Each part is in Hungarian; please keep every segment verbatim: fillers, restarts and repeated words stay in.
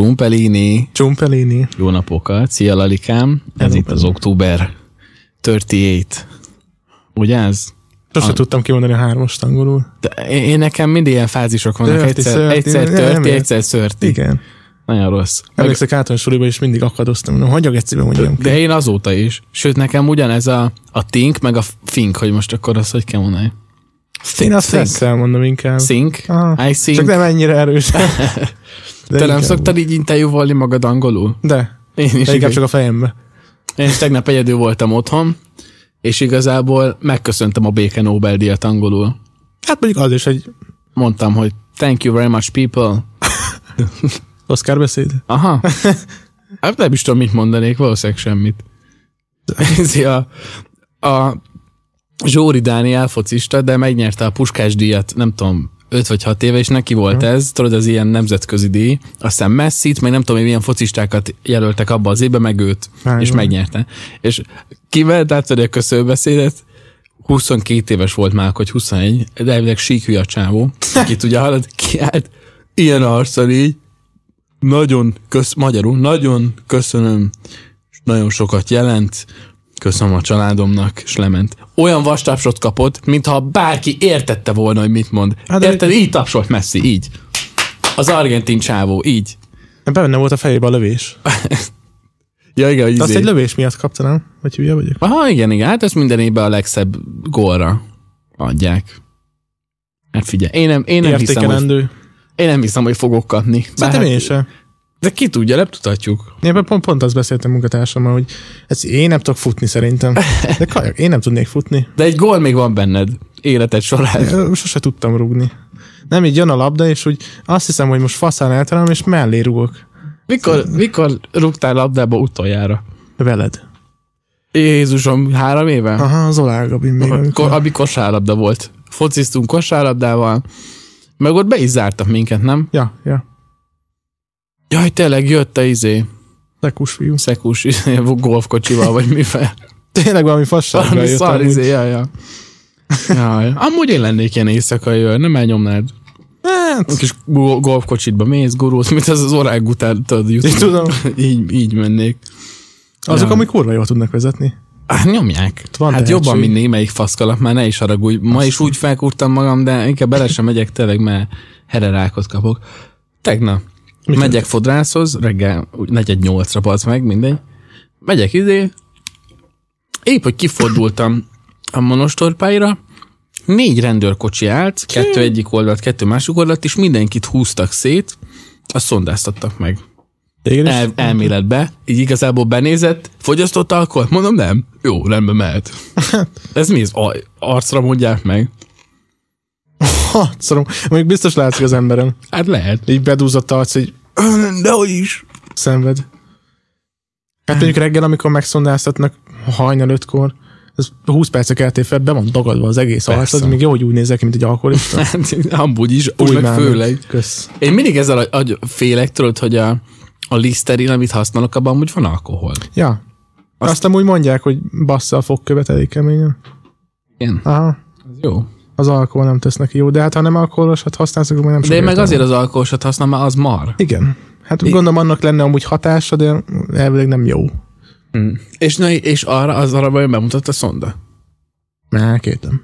Csumpelini. Csumpelini. Jó napokat. Szia, Lalikám. Ez Hello, itt Hello. Az Október harmincnyolc. Ugye ez? Sose a... tudtam kimondani a hármast angolul. De én nekem mindig ilyen fázisok vannak. Törti, egyszer szörti, egyszer, törti, nem, nem, egyszer szörti. Igen. Nagyon rossz. Emlékszek Meg... általános suliba, és mindig akadoztam. Hogy a gecibe mondjam ki? De én azóta is. Sőt, nekem ugyanez a, a think, meg a think, hogy most akkor azt, hogy kell mondani. Én azt fesszel mondom inkább. Think. I think. Csak nem ennyire erős. Te nem szoktad így interjúvolni magad angolul? De. Én is. De inkább csak a fejembe. Én is tegnap egyedül voltam otthon, és igazából megköszöntem a béke Nobel-díjat angolul. Hát mondjuk az is, hogy... Mondtam, hogy thank you very much, people. Oscar beszéd? Aha. Hát nem is tudom, mit mondanék, valószínűleg semmit. Szia. A Zsóri Dániel focista, de megnyerte a Puskás díjat, nem tudom, öt vagy hat éve, és neki volt hmm. ez, tudod, az ilyen nemzetközi díj, aztán Messit, meg nem tudom, milyen focistákat jelöltek abba az évbe, meg őt, Hány, és megnyerte. És kiment, átadja a köszönbeszédet, huszonkét éves volt már, hogy huszonegy, de elvileg síkhű a csávó, akit ugye hallod, kiállt, ilyen arccal így, nagyon, kösz, magyarul, nagyon köszönöm, nagyon sokat jelent, köszönöm a családomnak, és lement. Olyan vas tapsot kapott, mintha bárki értette volna, hogy mit mond. Hát érted, így tapsolt Messi, így. Az argentin csávó, így. Benne volt a fejébe a lövés. Ja, igen, azt egy lövés miatt kaptanám, hogy hülye vagyok. Aha, igen, igen. Hát ezt minden évben a legszebb gólra adják. Hát figyelj, én nem, én nem hiszem, hogy, én nem hiszem, hogy fogok kapni. Szerintem én sem. De ki tudja, nem tudhatjuk. Én pont, pont azt beszéltem munkatársammal, hogy ezt én nem tudok futni szerintem. De kajak, én nem tudnék futni. De egy gól még van benned, életed során. Sose tudtam rúgni. Nem, így jön a labda, és úgy azt hiszem, hogy most faszán eltalálom, és mellé rúgok. Mikor, szóval... mikor rúgtál labdába utoljára? Veled. Jézusom, három éve? Aha, az Olágabin még. Amikor... Ami kosárlabda volt. Fociztunk kosárlabdával, meg ott be is zártak minket, nem? Ja, ja. Jaj, tényleg jött a izé. Szekus fiú. Szekus izé, golfkocsival, vagy mivel. Tényleg valami fasságra jött. Valami szar izé, jaj, jaj. Jaj. Amúgy én lennék ilyen éjszakai jön, nem elnyomnád. Hát. Kis golfkocsitba mész, gurulsz, mint az az orág után tudod jutni. Tudom. így, így mennék. Azok, amik kurva jól tudnak vezetni. Hát nyomják. Van hát tehetség. Jobban, mint némelyik faszkalap, már ne is haragudj. Ma is úgy felkúrtam magam, de inkább bele sem megyek tényleg, mert hererákot kapok. Tegnap. Mit megyek tett? Fodrászhoz, reggel negyed nyolcra balsz meg, mindegy. Megyek izé, épp, hogy kifordultam a monostorpályra, négy rendőrkocsi állt, kettő egyik oldalt, kettő másik oldalt, és mindenkit húztak szét, azt szondáztattak meg. El, elméletbe, így igazából benézett, fogyasztott alkoholt, mondom nem, jó, rendben mehet. Ez mi, ez arcra mondják meg? Ha, szorom. Mondjuk biztos látszik az emberem. Hát lehet. Így bedúzott arc, hogy dehogy is. Szenved. Hát mondjuk reggel, amikor megszondáztatnak hajnal ötkor, ez húsz percek eltéve be van dagadva az egész arcod, még jó, hogy úgy nézek, mint egy alkoholista. Amúgy is, úgy, úgy meg főleg. Kösz. Én mindig ezzel a, a félek, tudod, hogy a, a liszterin, amit használok, abban amúgy van alkohol. Ja. Azt, Azt amúgy mondják, hogy bassza a fogkövet elég keményen. Igen. Aha. Ez jó. Az alkohol nem tesz neki jó, de hát ha nem alkoholosat használsz, akkor nem sok. De én meg azért az alkoholosat használom, mert az mar. Igen. Hát é. Gondolom annak lenne amúgy hatása, de elvileg nem jó. Mm. És, na, és arra, az arra vajon bemutatta a szonda? Már kétem.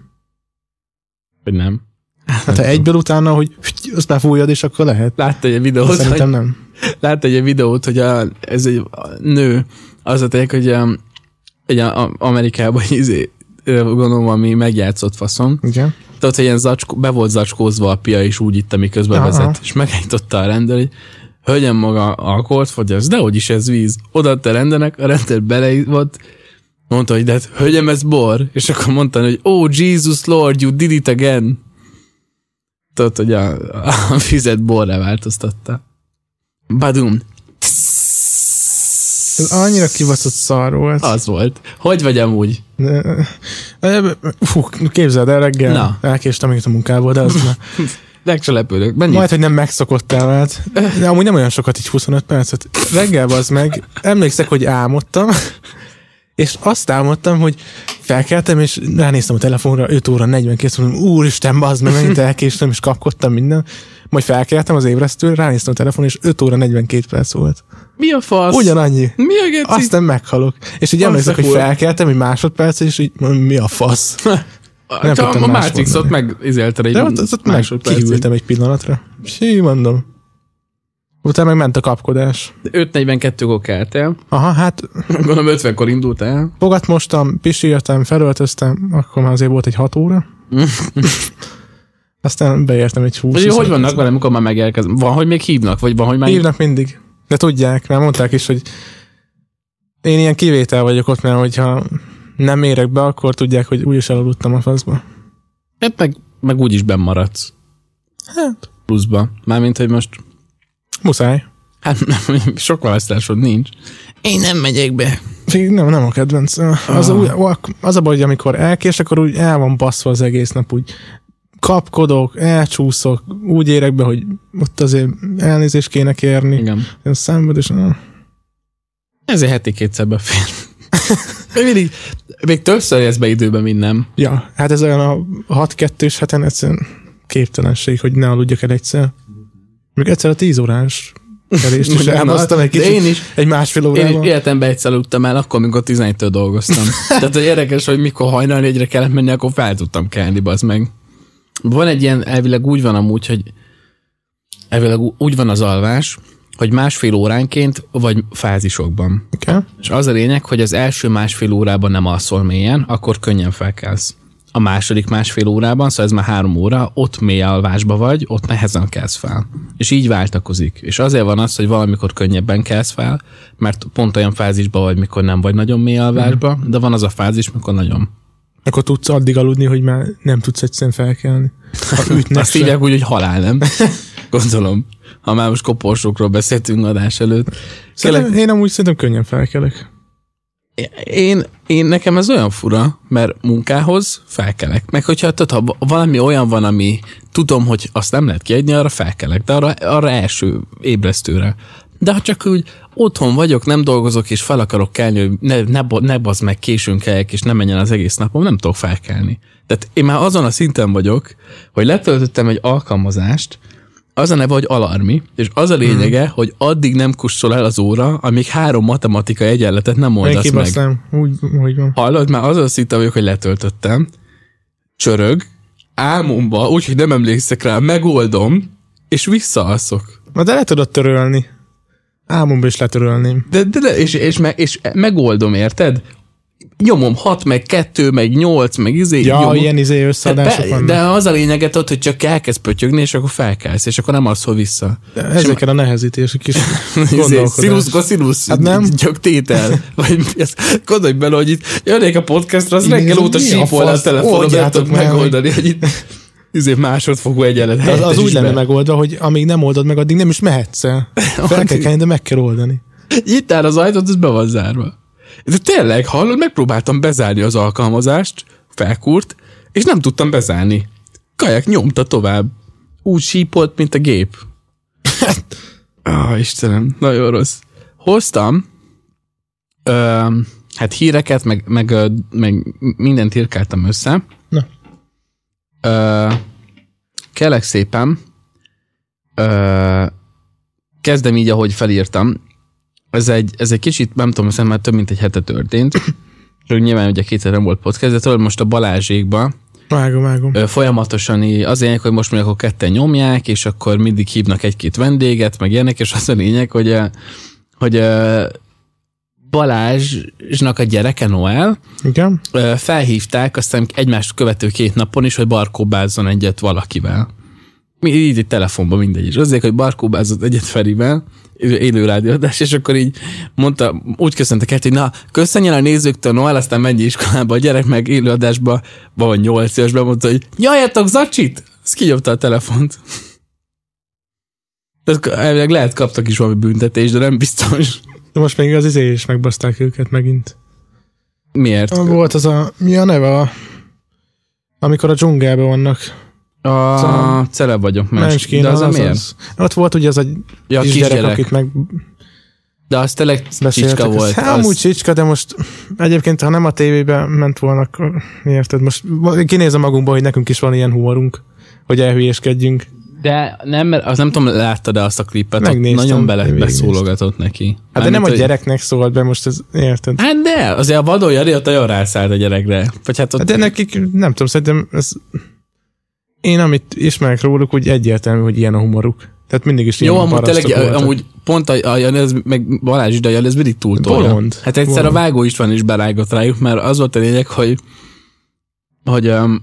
Hogy nem. Hát nem ha egyből utána, hogy azt már fújod, és akkor lehet. Látta egy videót. De szerintem hogy, nem. Látta egy videót, hogy a, ez egy a nő, az a tényleg, hogy a, egy a, a, Amerikában izé, gondolom, ami megjátszott faszom. Igen. Tehát, hogy ilyen zacskó, be volt zacskózva a pia, és úgy itt, miközben aha. vezet. És megállította a rendőr, hogy hölgyem maga alkoholt fogyaszt, de hogy is ez víz. Odaadta a rendőrnek, a rendőr beleívott, mondta, hogy de hát, hölgyem, ez bor. És akkor mondta, hogy oh, Jesus Lord, you did it again. Tehát, hogy a, a vizet borra változtatta. Badum. Ez annyira kibaszott szar volt. Az volt. Hogy vagy amúgy? Fú, képzeld el, reggel na. elkéstem itt a munkából, de az már... Legcselepődök. Majd, hogy nem megszokottál vált. De amúgy nem olyan sokat, így huszonöt percet. Reggel az meg, emlékszek, hogy álmodtam, és azt álmodtam, hogy felkeltem, és ránéztem a telefonra, öt óra negyvenkét, mondom, úristen, bazd meg, megint elkéstem, és kapkodtam minden. Majd felkeltem az ébresztőre, ránéztem a telefon, és öt óra negyvenkét perc volt. Mi a fasz? Ugyanannyi. Mi a geci? Aztán meghalok. És így emlékszek, hogy felkeltem egy másodperc, és így mi a fasz? Nem csak a Matrixot megizélted egy másodpercig. De ott kiültem egy pillanatra. Sí, mondom. Utána meg ment a kapkodás. öt negyvenkettőkor keltél. Aha, hát... Gondolom ötvenkor indultál. Fogat mostam, pisiltem, felöltöztem, akkor már azért volt egy hat óra. Aztán beértem egy húsz. Hogy hogy vannak velem, mikor már megérkezem? Van, hogy még hívnak? Vagy van, hogy már... Hívnak mindig. De tudják, mert mondták is, hogy én ilyen kivétel vagyok ott, mert hogyha nem érek be, akkor tudják, hogy úgyis elaludtam a faszba. Hát meg, meg úgyis bennmaradsz. Hát. Pluszba. Mármint, hogy most... Muszáj. Hát sok választásod nincs. Én nem megyek be. Nem, nem a kedvenc. Az a, a, az a baj, hogy amikor elkés, akkor úgy el van baszva az egész nap, úgy kapkodok, elcsúszok, úgy érek be, hogy ott azért elnézést kéne kérni. Igen. Ez szenvedés. Ezért heti kétszer befér. Mindig, még többször jössz be időben, mint nem. Ja, hát ez olyan a hat-kettős heten egyszerűen képtelenség, hogy ne aludjak el egyszer. Még egyszer a tíz órás kerést is elbasztam egy kicsit, én is, egy másfél órával. Én is életemben egyszer aludtam el, akkor, amikor tizenegytől dolgoztam. Tehát, hogy érdekes, hogy mikor hajnal egyre kellett menni, akkor fel tudtam kelni, bazd meg. Van egy ilyen, elvileg úgy van amúgy, hogy elvileg úgy van az alvás, hogy másfél óránként, vagy fázisokban. Okay. És az a lényeg, hogy az első másfél órában nem alszol mélyen, akkor könnyen felkelsz. A második másfél órában, szóval ez már három óra, ott mély alvásba vagy, ott nehezen kelsz fel. És így váltakozik. És azért van az, hogy valamikor könnyebben kelsz fel, mert pont olyan fázisban vagy, mikor nem vagy nagyon mély alvásba, mm. de van az a fázis, mikor nagyon. Akkor tudsz addig aludni, hogy már nem tudsz egyszerűen felkelni. Azt hívják úgy, hogy halál, nem? Gondolom. Ha már most koporsókról beszéltünk adás előtt. Kélek... Én amúgy szerintem könnyen felkelek. Én, én nekem ez olyan fura, mert munkához felkelek. Meg hogyha tehát, ha valami olyan van, ami tudom, hogy azt nem lehet kiadni, arra felkelek, de arra, arra első ébresztőre. De ha csak úgy otthon vagyok, nem dolgozok, és fel akarok kelni, hogy ne, ne, ne bazd meg, későn keljek, és ne menjen az egész napom, nem tudok felkelni. Tehát én már azon a szinten vagyok, hogy letöltöttem egy alkalmazást, az a neve, hogy Alarmi, és az a lényege, hmm. hogy addig nem kussol el az óra, amíg három matematika egyenletet nem oldasz meg. Aztán, úgy, úgy van. Hallod, már azon szinten vagyok, hogy letöltöttem, csörög, álmomba, úgyhogy nem emlékszek rá, megoldom, és visszaalszok. Na de le tudod törölni. Álmomba is letörölném. De, de, de és, és, me, és megoldom, érted? Nyomom hat, meg kettő, meg nyolc, meg izé. Ja, nyomom. Ilyen izé összeadások vannak. De az a lényeget ott, hogy csak elkezd pötyögni, és akkor felkelsz, és akkor nem alszol vissza. De ezeken a nehezítés, a kis gondolkodás. Szirusz, gosszirusz, hát nem? Gyöktétel. Gondolj bele, hogy itt jönnék a podcastra, az reggel óta sípolna a telefonon, nem tudok megoldani, hogy itt izé másodfokú egyenlet. Az, az úgy lenne megoldva, hogy amíg nem oldod meg, addig nem is mehetsz el. Fel kell kelni, de meg kell oldani. Itt áll az ajtót, ez be van zárva. De tényleg, hallod, megpróbáltam bezárni az alkalmazást, felkúrt, és nem tudtam bezárni. Kajak nyomta tovább. Úgy sípolt, mint a gép. Ah, Istenem, nagyon rossz. Hoztam ö, hát híreket, meg, meg, meg mindent írkáltam össze. Na. Ö, kelek szépen. Ö, kezdem így, ahogy felírtam. Ez egy, ez egy kicsit, nem tudom, hiszem már több mint egy hete történt. Csak nyilván ugye kétszer nem volt podcast, de tudod, most a Balázsékba vágom, vágom. Folyamatosan az lényeg, hogy most még akkor ketten nyomják, és akkor mindig hívnak egy-két vendéget, meg ilyenek, és az a lényeg, hogy, hogy Balázsnak a gyereke, Noel, igen, felhívták aztán egymást követő két napon is, hogy barkóbázzon egyet valakivel. Így egy telefonban mindegy is. Azért, hogy barkóbázott egyet Ferivel, élő rádióadás, és akkor így mondta, úgy köszöntek el, hogy na, köszönjen a nézőktől, Noel, aztán menj iskolába, a gyerek meg élőadásba, vagy nyolc évesben mondta, hogy nyaljatok zacsit! Azt kinyomta a telefont. Tehát lehet kaptak is valami büntetést, de nem biztos. De most még az izé is megbaszták őket megint. Miért? Volt az a, mi a neve a, amikor a dzsungelben vannak. A szóval celeb vagyok más. De az, az a miért? Az. Ott volt ugye az egy ja, kisgyerek, kisgyerek, akit meg... De az tényleg csicska volt. Hát amúgy csicska, de most egyébként, ha nem a tévében ment volna, akkor érted? Most kinézem magunkba, hogy nekünk is van ilyen humorunk, hogy elhülyéskedjünk. De nem, az nem tudom, láttad-e azt a klippet, megnéztem, nagyon bele, beszólogatott neki. Hát Már de nem mint, a gyereknek szólt be most, ez, érted? Hát de, azért a Vadó Jari ott nagyon rászállt a gyerekre. Vagy hát ott... hát de nekik, nem tudom, szerintem ez... én amit ismerek róluk, úgy egyértelmű, hogy ilyen a humoruk. Tehát mindig is ilyen jó, amúgy tényleg, amúgy pont a, a Jani, ez, meg Balázs is, a Jani, ez mindig túltolja. Hát egyszer bolond. A Vágó István is berágott rájuk, mert az volt a lényeg, hogy hogy um,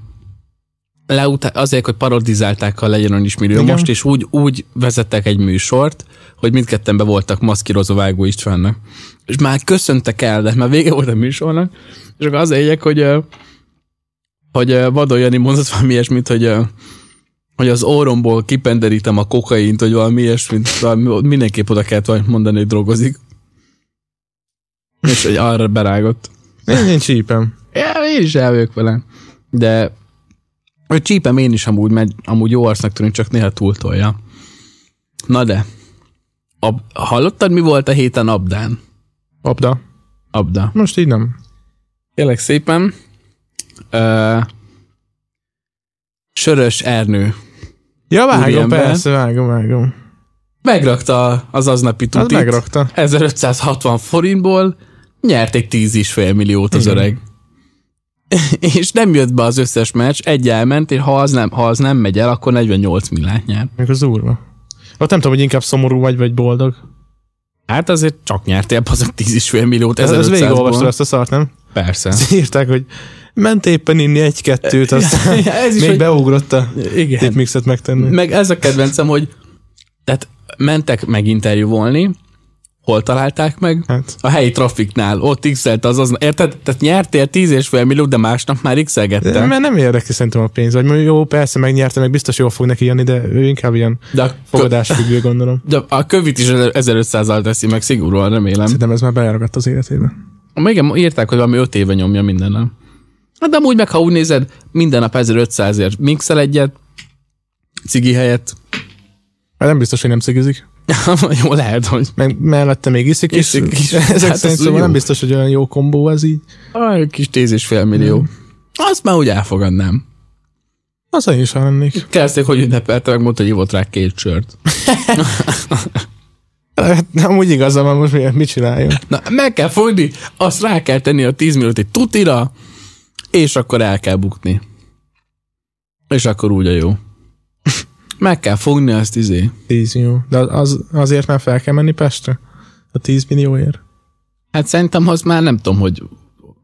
leutá- azért, hogy parodizálták a Legyen Ön is millió most, és úgy, úgy vezettek egy műsort, hogy mindketten be voltak maszkírozó Vágó Istvánnak. És már köszöntek el, de már vége volt a műsornak, és akkor az lényeg, hogy hogy Vadó Jani mondott valami ilyesmit, hogy hogy az óromból kipenderítem a kokaint, hogy valami ilyesmit, valami, mindenképp oda kellett mondani, hogy drogozik. És hogy arra berágott. Én nincs csípem. Ja, én is elvők vele. De hogy csípem én is amúgy, mert amúgy jó arcnak tűnik, csak néha túltolja. Na de, ab, hallottad, mi volt a héten Abdán? Abda. Abda. Most így nem. Kérlek szépen. Uh, Sörös Ernő. Ja, vágom, persze, vágom, vágom. Megrakta az aznapi tutit. Hát megrakta. ezerötszázhatvan forintból nyerték tíz és fél milliót az igen. Öreg. És nem jött be az összes meccs, egy elment, és ha az nem, ha az nem megy el, akkor negyvennyolc milliót nyer. Meg az úrva. Hát nem tudom, hogy inkább szomorú vagy, vagy boldog. Hát azért csak nyertél azok tíz és fél milliót ezerötszázból. Ez végigolvastad ezt a szart, nem? Persze. Ezt írták, hogy ment éppen inni egy-kettőt, aztán ja, ez is még hogy... beugrott a tippmixet megtenni. Meg ez a kedvencem, hogy tehát mentek meginterjúvolni, hol találták meg? Hát. A helyi trafiknál. Ott x-elt az azon. Érted? Tehát nyertél tíz és fél milliót, de másnap már x-elgettem. Mert nem érdekli szerintem a pénz. Vagy jó, persze megnyerte, meg biztos jól fog neki jönni, de ő inkább ilyen fogadásfüggő, kö... gondolom. De a Kövit is ezerötszázzal teszi meg, szigorúan remélem. Szerintem ez már bejáragadt az életébe. Még írták, hogy valami öt éve nyomja minden nap. De amúgy meg, ha úgy nézed, minden nap ezerötszázért mixel egyet, cigi helyett. Hát nem biztos, hogy nem cigizik. Jó, lehet, hogy... Meg mellette még iszik is. Iszik is. Ezek hát szerint szóval nem biztos, hogy olyan jó kombó ez így. Olyan kis tíz és fél millió. Hmm. Azt már úgy elfogadnám. Azt én is ellennék. Kezdték, hogy ünnepelte, meg mondta, hogy ivott rá két sört. Nem úgy igazam, mert most mit csináljon? Na, meg kell fogni, azt rá kell tenni a tíz milliót egy tutira, és akkor el kell bukni. És akkor úgy a jó. Meg kell fogni azt izé. tíz millió. De az, azért már fel kell menni Pestre? A tíz millióért? Hát szerintem az már nem tudom, hogy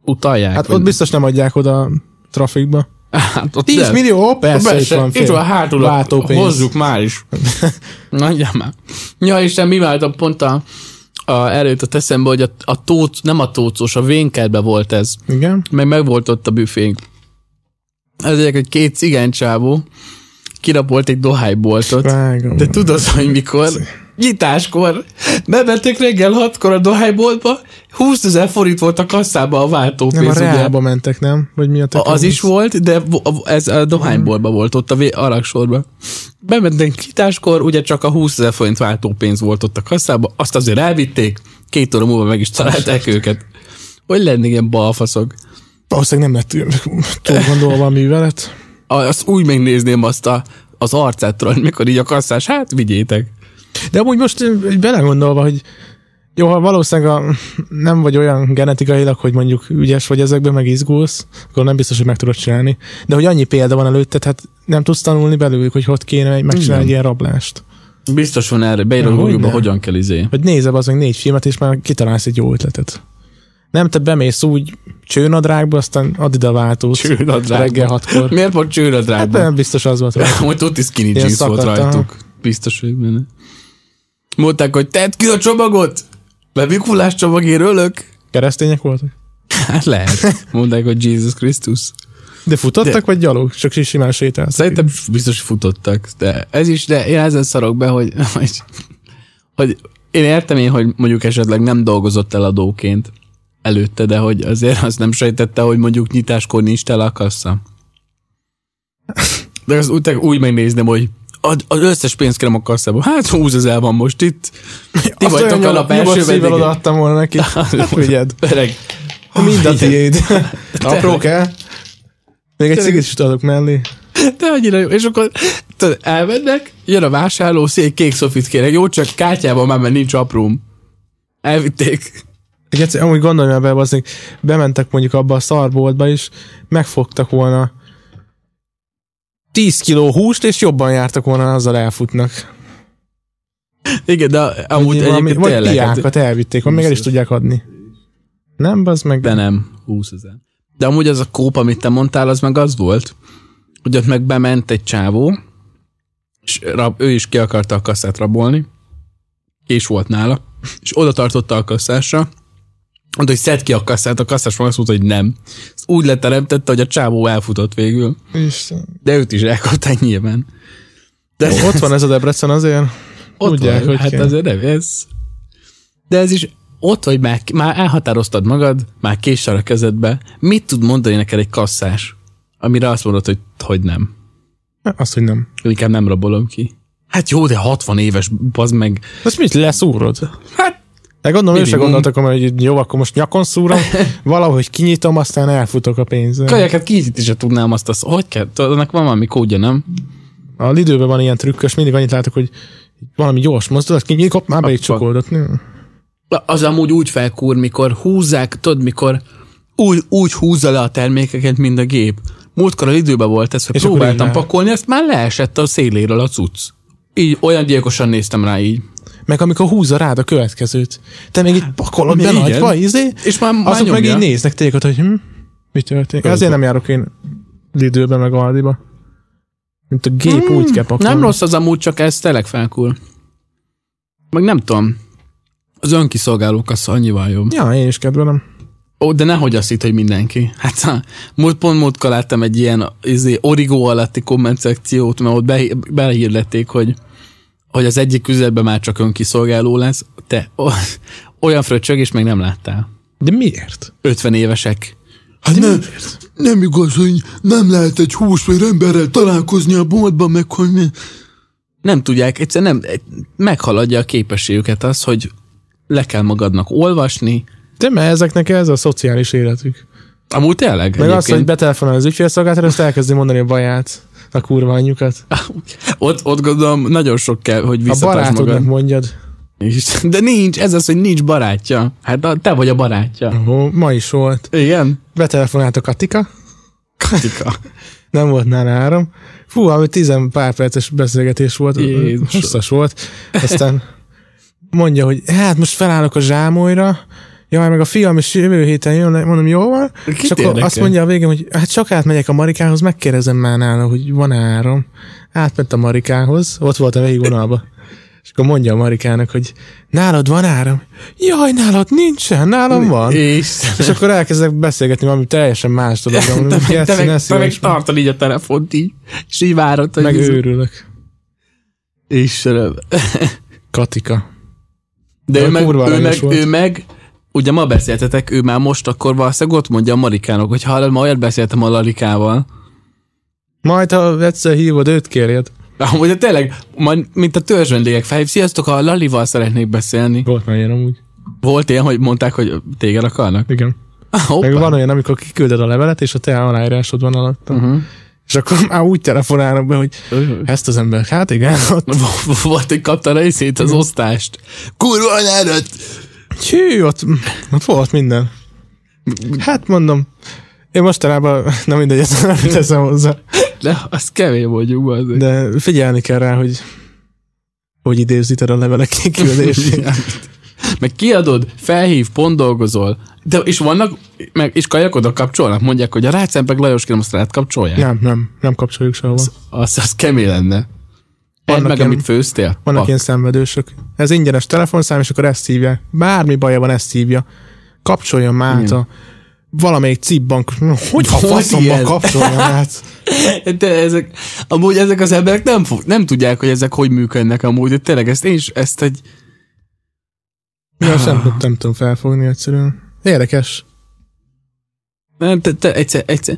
utalják. Hát ott biztos nem adják oda a trafikba. Hát ott tíz millió? Persze, persze, itt van fél. Itt van hátul a látópénz. Hozzuk már is. Nagyjá már. Ja, és nem imádtam pont a, a erőt eszembe, hogy a, a tócos, nem a tócos, a Vénkerbe volt ez. Igen. Meg meg volt ott a büfénk. Ezért egy két cigánycsávó kirapolt egy dohányboltot. Vágom. De tudod, hogy mikor? Nyitáskor. Bementek reggel hatkor a dohányboltba, húszezer forint volt a kasszában a váltópénz. Nem, a reálba mentek, nem? Vagy mi a az most? Is volt, de ez a dohányboltba volt, ott a aragsorban. Bementek nyitáskor, ugye csak a húszezer forint váltópénz volt ott a kasszában, azt azért elvitték, két óra múlva meg is találták őket. Hogy lennék ilyen balfaszok? Valószínűleg nem lett túl gondolva a művelet. Azt úgy megnézném azt a, az arcától, mikor így a kasszás, hát vigyétek. De amúgy most belegondolva, hogy jó, ha valószínűleg a, nem vagy olyan genetikailag, hogy mondjuk ügyes vagy ezekben, meg izgulsz, akkor nem biztos, hogy meg tudod csinálni. De hogy annyi példa van előtted, hát nem tudsz tanulni belőlük, hogy hogy kéne megcsinálni egy ilyen rablást. Biztos van erre, beírod, hogyan kell izé. Hogy nézze az meg négy filmet, és már kitalálsz egy jó ötletet. Nem, te bemész úgy csőnadrágba, aztán add ide a váltót. Csőnadrágba. Reggel hatkor. Miért pont csőnadrágba? Hát nem biztos az volt rajtuk. Amúgy tuti skinny jeans volt rajtuk. Biztos, hogy benne. Mondták, hogy tedd ki a csomagot, mert Mikulás csomagért ölök. Keresztények voltak? Hát lehet. Mondták, hogy Jézus Krisztus. De futottak, de... vagy gyalog? Csak simán sétáltak. Szerintem biztos, hogy futottak. De ez is, de én ezen szarok be, hogy, hogy, hogy én értem én, hogy mondjuk esetleg nem dolgozott eladóként előtte, de hogy azért azt nem sejtette, hogy mondjuk nyitáskor nincs tele a kassza. De azt úgy, úgy megnézném, hogy az, az összes pénzt kérem a kasszába. Hát húsz ezer van most itt. Ti azt vagytok a nap első vendége. Odaadtam volna neki. Hát vigyed. Mind a tiéd. Aprók el. Még egy cigit is adok mellé. De annyira jó. És akkor tudod, elmennek, jön a vásárló, szék kék szofit kérek, jó, csak kártyában már, mert nincs apróm. Elvitték. Egyszer, amúgy gondolj már be, bazdmeg, bementek mondjuk abba a szarboltba is, megfogtak volna tíz kiló húst, és jobban jártak volna, azzal elfutnak. Igen, de amúgy valami, egyébként vagy tényleg. Vagy piákat elvitték, meg el is tudják adni. Nem, bazd meg? De nem, húszezer. De amúgy az a kóp, amit te mondtál, az meg az volt, hogy ott meg bement egy csávó, és rab, ő is ki akarta a kasszát rabolni, és volt nála, és oda tartotta a kasszásra, mondta, hogy szedd ki a kasszát, a kasszás meg azt mondta, hogy nem. Ezt úgy leteremtette, hogy a csávó elfutott végül. Isten. De őt is elkapták nyilván. De jó, ott van ez a Debrecen azért. Ott tudják, van, hogy hát kell. Azért nem ez. De ez is ott, hogy már, már elhatároztad magad, már késsel a kezedbe, mit tud mondani neked egy kasszás, amire azt mondod, hogy, hogy nem. Azt, hogy nem. Inkább nem rabolom ki. Hát jó, de hatvan éves, bazd meg. Azt mit leszúrod? Hát, de gondolom, ő se gondoltak, hogy jó, akkor most nyakon szúrom, valahogy kinyitom, aztán elfutok a pénzzel. Kajakat kinyitni se tudnám azt, azt hogy kell? Annak van valami kódja, nem? A Lidőben van ilyen trükkös, mindig annyit látok, hogy valami gyors mozdulat, kinyit, hopp, már beig csukoldott. Az amúgy úgy felkúr, mikor húzzák, tudod, mikor úgy, úgy húzza le a termékeket, mint a gép. Múltkor a Lidőben volt ez, hogy és próbáltam pakolni, azt már leesett a széléről a cucc. Így olyan gyilkosan néztem rá így. Meg amikor húzza rád a következőt. Te még így pakolod be nagyba, izé, és már, már azok meg így néznek téged, hogy hm, mi történik. Közben. Azért nem járok én Lidőbe meg Aldiba. Mint a gép hmm, úgy kell pakolni. Nem rossz az amúgy, csak ez tényleg felkúr. Meg nem tudom. Az önkiszolgáló kassza annyival jobb. Ja, én is kedvelem. Ó, de nehogy azt hitt, hogy mindenki. Hát ha, múlt, pont múltkor láttam egy ilyen izé, origó alatti komment szekciót, mert ott be, behirdették, hogy, hogy az egyik üzletben már csak önkiszolgáló lesz. Te o, olyan fröccsög, és még nem láttál. De miért? ötven évesek. Hát de nem, miért? Nem igaz, hogy nem lehet egy hús vagy emberrel találkozni a boltban, meg hogy mi... Nem tudják, egyszerűen nem, meghaladja a képességüket az, hogy le kell magadnak olvasni. De mert ezeknek ez a szociális életük. Amúgy tényleg. Meg egyébként. Azt, hogy betelefonál az ügyfélszolgálatra, azt elkezdi mondani a baját, a kurva anyjukat. Ott, ott gondolom, nagyon sok kell, hogy visszatartsd magad. A barátodnak mondjad. De nincs, ez az, hogy nincs barátja. Hát te vagy a barátja. Oh, ma is volt. Igen? Betelefonált a Katika. Katika. Nem volt nála áram. Fú, ami tizen pár perces beszélgetés volt. Jézus. Hosszas volt. Aztán mondja, hogy hát most felállok a Zsámolyra, jaj, meg a fiam is jövő héten jön, mondom, jól van. És akkor azt mondja a végén, hogy hát csak átmegyek a Marikához, megkérdezem már nála, hogy van áram. Átment a Marikához, ott voltam végig vonalba. És akkor mondja a Marikának, hogy nálad van áram? Jaj, nálad nincsen, nálam van. Istenem. És akkor elkezdek beszélgetni, ami teljesen más dolog. Te, te meg, meg tartod így a telefont így, és így várod. Meg őrülök. Istenem. Katika. De, De ő, meg, ő, meg, ő meg, ugye ma beszéltetek, ő már most akkor valószínűleg ott mondja a Marikának, hogy hallod, ma olyat beszéltem a Lalikával. Majd, ha egyszer hívod, őt kérjed. Amúgy tényleg, majd, mint a törzsvendégek felhív, sziasztok, a Lalival szeretnék beszélni. Volt már ilyen amúgy. Volt ilyen, hogy mondták, hogy téged akarnak? Igen. Ah, meg van olyan, amikor kikülded a levelet, és a te aláírásod van alatta. Uh-huh. És akkor már úgy telefonálnak be, hogy ezt az ember, hát igen. Volt, hogy kapta részét az osztást. Kurva előtt! Hű, ott, ott volt minden. Hát mondom, én mostanában nem mindegy, ezt nem teszem hozzá. De az kevés mondjuk. De figyelni kell rá, hogy hogy idézíted a levelek kiküldését. Meg kiadod, felhív, pont dolgozol. De, és vannak, meg, és kajakodok kapcsolnak, mondják, hogy a Ráczempeg Lajos kérem, azt rád kapcsolják. Nem, nem, nem kapcsoljuk sehova. Az, az, az kemény lenne. Egy meg, ilyen, amit főztél. Vannak pak. Ilyen szenvedősök. Ez ingyenes telefonszám, és akkor ezt hívják. Bármi baja van, ezt hívja. Kapcsoljon már a valamelyik cipbank. Hogy a faszomban kapcsoljon át? De ezek, amúgy ezek az emberek nem, nem tudják, hogy ezek hogy működnek amúgy. De tényleg ezt én is, ezt egy... Ja, ah. sem nem tudom felfogni egyszerűen. Érdekes. Nem, te, te egyszer, egyszer.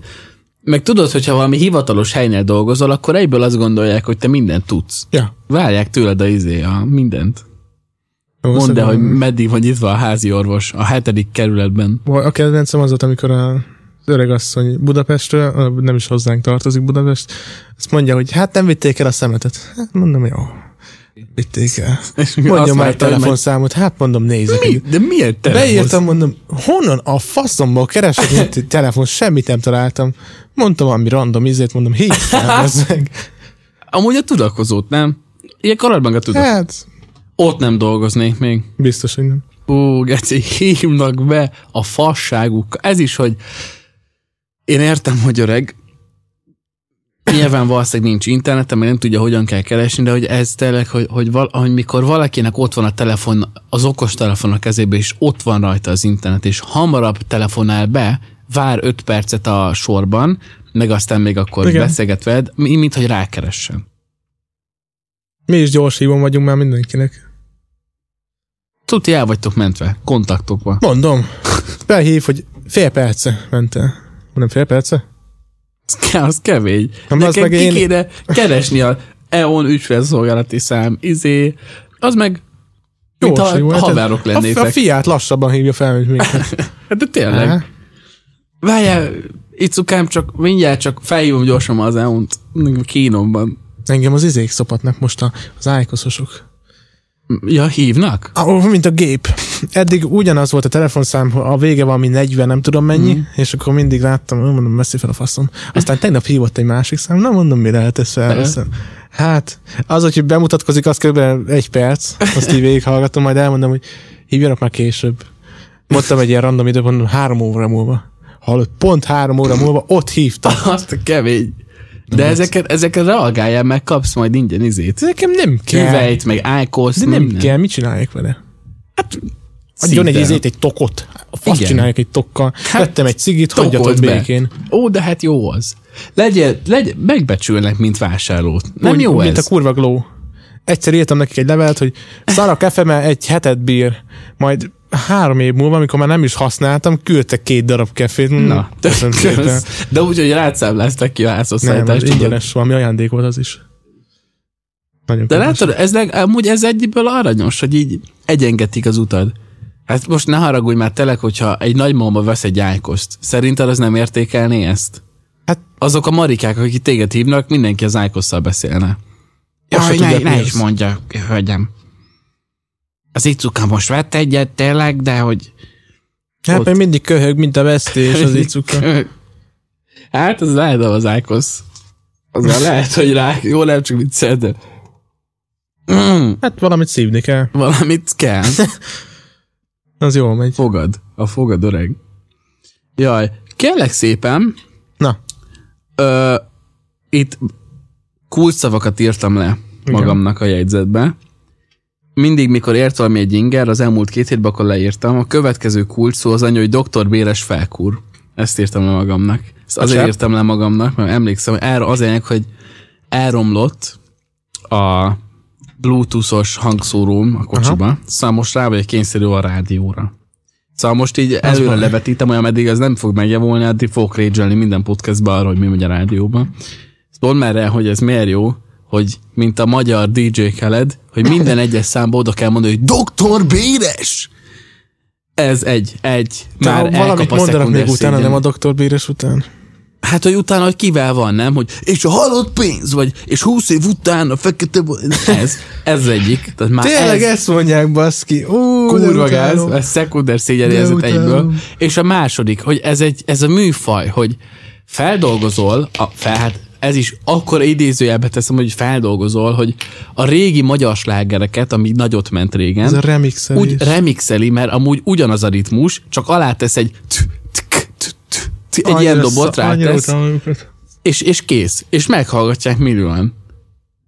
Meg tudod, hogyha valami hivatalos helynél dolgozol, akkor egyből azt gondolják, hogy te mindent tudsz. Ja. Várják tőled a izé, a mindent. Jó, mondd el, hogy meddig vagy itt van a házi orvos a hetedik kerületben. A kedvencem az volt, amikor a öregasszony Budapestről, nem is hozzánk tartozik Budapest, azt mondja, hogy hát nem vitték el a szemetet. Hát mondom, jó. Vitték el. Mondja már a telefonszámot. Hát mondom, nézzük. Mi? De miért telefon? Beírtam, mondom, honnan a faszomból keresek egy telefon, semmit nem találtam. Mondtam valami random izét, mondom, hívtál meg. Amúgy a tudakozót, nem? Ilyen karadban a tudakozót. Hát. Ott nem dolgoznék még. Biztos, hogy nem. Ó, geci, hívnak be a fasságukkal. Ez is, hogy én értem, hogy öreg, nyilván valószínűleg nincs interneten, mert nem tudja, hogyan kell keresni, de hogy ez tényleg, hogy, hogy, val, hogy mikor valakinek ott van a telefon, az okostelefon a kezébe, és ott van rajta az internet, és hamarabb telefonál be, vár öt percet a sorban, meg aztán még akkor igen. beszélget veled, mint hogy rákeressen. Mi is gyors hívón vagyunk már mindenkinek. Tudti, el vagytok mentve, kontaktokba. Mondom, felhív, hogy fél perce ment el. Mondom, fél perce? Az kemény. Nekem ki én... kéne keresni a e on ügyfélszolgálati szám, izé, az meg jó, ha jó, havárok hát lennétek. A fiát lassabban hívja fel, mint minket. De tényleg. Várjál, icukám, csak mindjárt csak felhívom gyorsan az e on-t kínomban. Engem az izék szopatnak most az ájkoszosok. Ja, hívnak? Ah, mint a gép. Eddig ugyanaz volt a telefonszám, a vége valami negyven, nem tudom mennyi, mm. és akkor mindig láttam, mondom, veszi fel a faszom. Aztán tegnap hívott egy másik szám, na mondom, mi lehet ez fel. Aztán, hát, az, hogy bemutatkozik, az kb. Egy perc, azt így végighallgatom, majd elmondom, hogy hívjanak már később. Mondtam egy ilyen random időt, mondom, három óra múlva. Hallott, pont három óra múlva, ott hívtam. Azt a kemény. De ezeket, ezeket reagáljál, meg kapsz majd ingyen izét. Nekem nem kell. Hüvelyt, meg álkosz. De nem, nem kell, mit csinálják vele? Hát, adjon egy izét, egy tokot. Azt csinálják egy tokkal. Hát, vettem egy cigit, hagyjatok békén. Ó, de hát jó az. Legyen, legyen, megbecsülnek, mint vásárlót. Nem úgy, jó mint ez? Mint a kurva gló. Egyszer írtam nekik egy levelet, hogy szar a kefeme egy hetet bír. Majd három év múlva, amikor már nem is használtam, küldtek két darab kefét. Na, de úgy, hogy rátszámlázták ki a házhozszállítást. Nem, ingyenes, valami ajándék volt az is. Nagyon de kérdés. Látod, ez, amúgy ez egyből aranyos, hogy így egyengetik az utad. Hát most ne haragudj már telek, hogyha egy nagymama vesz egy ájkoszt. Szerinted az nem értékelné ezt? Hát azok a marikák, akik téged hívnak, mindenki az ájkosszal beszélne. Jaj, ne, ne is mondja, hölgyem. Az Icuka most vett egyet, tényleg, de hogy... Hát még mindig köhög, mint a vesztés az Icuka. Hát az lehet, az ájkosz. Az lehet, hogy rá... Jó, nem csak mit szed. Hát valamit szívni kell. Valamit kell. Az jól megy. Fogad. A fogad, öreg. Jaj, kérlek szépen. Na. Ö, itt kulcsszavakat írtam le magamnak a jegyzetbe. Mindig, mikor ért valami egy inger, az elmúlt két hétben akkor leírtam, a következő kulcsszó az annyi, hogy doktor Béres felkúr. Ezt írtam le magamnak. Ezt azért írtam le magamnak, mert emlékszem, hogy el, azért, hogy elromlott a bluetooth-os hangszóróm a kocsiba. Aha. Szóval most rá vagyok kényszerű a rádióra. Szóval most így előre levetítem, olyan meddig ez nem fog megjavulni, addig fogok rage-elni minden podcastban arra, hogy mi megy a rádióban. Szóval mondd már el, hogy ez miért jó, hogy mint a magyar dé dzsé Khaled, hogy minden egyes számba oda kell mondani, hogy doktor Béres! Ez egy, egy. Már elkap a szekundás szégyen. Valamit mondanak még utána, nem a doktor Béres után. Hát, hogy utána, hogy kivel van, nem? Hogy és a halott pénz, vagy és húsz év után a fekete... Ez, ez egyik. Tehát már tényleg ez... ezt mondják, baszki. Ó, kurva gáz, ez szekundás szégyenérzet egyből. És a második, hogy ez, egy, ez a műfaj, hogy feldolgozol, a, fel, hát ez is akkor idézőjelbe teszem, hogy feldolgozol, hogy a régi magyar slágereket, ami nagyot ment régen, ez a remixelés. Úgy remixeli, mert amúgy ugyanaz a ritmus, csak alátesz egy egy ilyen dobot rátesz, és kész. És meghallgatják millióan.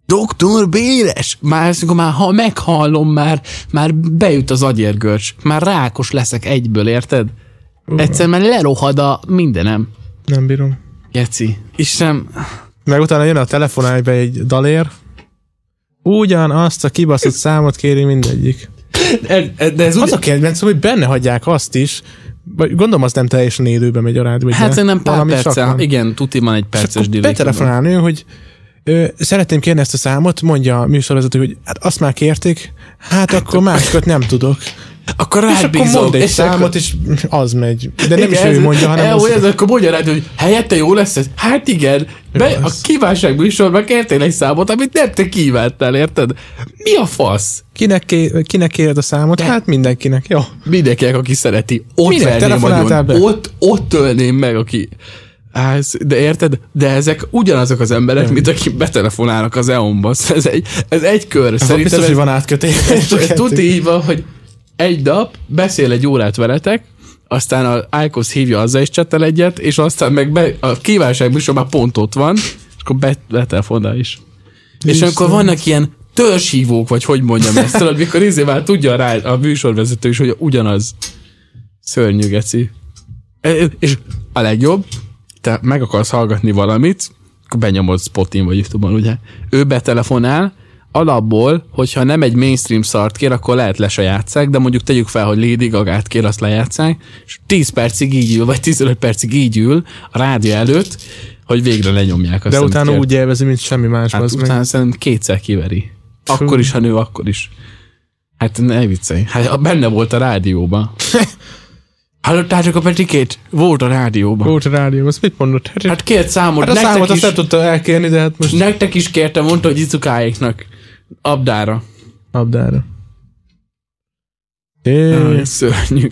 doktor Béres! Már, már ha meghallom, már, már bejut az agyérgörcs. Már rákos leszek egyből, érted? Egyszer már lerohad a mindenem. Nem bírom. Geci. Istenem. Meg utána jön a telefonálba egy dalér. Ugyanazt a kibaszott számot kéri mindegyik. De, de ez az úgy... a kedvenc, hogy benne hagyják azt is, vagy gondolom az nem teljesen élőben megy a rádió. Hát szerintem pár perccel. Igen, tuti van egy perces direkt. Betelefonálni, hogy ö, szeretném kérni ezt a számot, mondja a műsorvezető, hogy hát azt már kérték, hát, hát akkor másikat nem tudok. Akkor rád bízom. És számot, és az megy. De nem igen, is ő mondja, hanem el, az... Ez, akkor mondja rád, hogy helyette jó lesz ez? Hát igen. Be, a kívánság műsorban kértél egy számot, amit nem te kívántál, érted? Mi a fasz? Kinek, ké, kinek kéred a számot? De hát mindenkinek, jó. Mindenkinek, aki szereti. Ott verném agyon. Ott, ott ölném meg, aki... De érted? De ezek ugyanazok az emberek, nem, mint akik betelefonálnak az e on-ba. Ez egy, ez egy kör. Szerintem biztos, ez, hogy van átkötés. Tuti így van, hogy egy nap beszél egy órát veletek, aztán a Ájkosz hívja azzal és csetel egyet, és aztán meg be, a kívánság műsor már pont ott van, és akkor be, betelefonál is. Viszont. És amikor vannak ilyen törzshívók, vagy hogy mondjam ezt, amikor izé már tudja rá a műsorvezető is, hogy ugyanaz. Szörnyű, geci. És a legjobb, te meg akarsz hallgatni valamit, akkor benyomod Spotin vagy YouTube-on, ugye? Ő betelefonál, alapból, hogyha nem egy mainstream szart kér, akkor lehet lesajátszák, de mondjuk tegyük fel, hogy Lady Gagát kér, azt lejátszák, és tíz percig így ül, vagy tizenöt percig így ül a rádió előtt, hogy végre lenyomják azt. De utána úgy élvezi, mint semmi más. Hát utána meg... szerintem kétszer kiveri. Akkor is, ha nő, akkor is. Hát ne viccelj. Hát benne volt a rádióban. Hallottátok a Petikét? Volt a rádióban. Volt a rádióban, azt mit mondott? Hát, hát kért számot. Hát a számot azt nem tudta elkérni, de hát most... Nektek is kértem, mondta, hogy Icukáéknak. Abdára. Abdára. Éj. Szörnyű.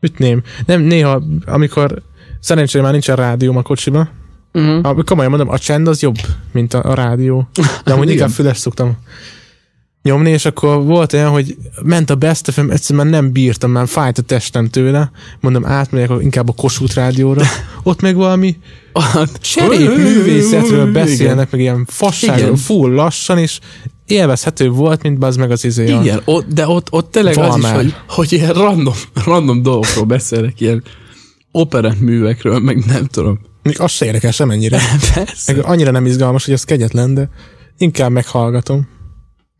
Ütném. Nem, néha, amikor szerencsére már nincsen rádióm a kocsiba, uh-huh. komolyan mondom, a csend az jobb, mint a, a rádió. De amúgy inkább füles szoktam nyomni, és akkor volt olyan, hogy ment a Best ef em, egyszerűen nem bírtam, már fájt a testem tőle, mondom, átmegyek inkább a Kossuth rádióra, ott meg valami serét művészetről beszélnek, meg ilyen fasságról, full lassan, és élvezhető volt, mint az meg az izé. Igen, ott, de ott, ott tényleg az is, hogy, hogy ilyen random, random dolgokról beszélnek, ilyen operett művekről, meg nem tudom. Még az se érdekel sem ennyire. Annyira nem izgalmas, hogy az kegyetlen, de inkább meghallgatom.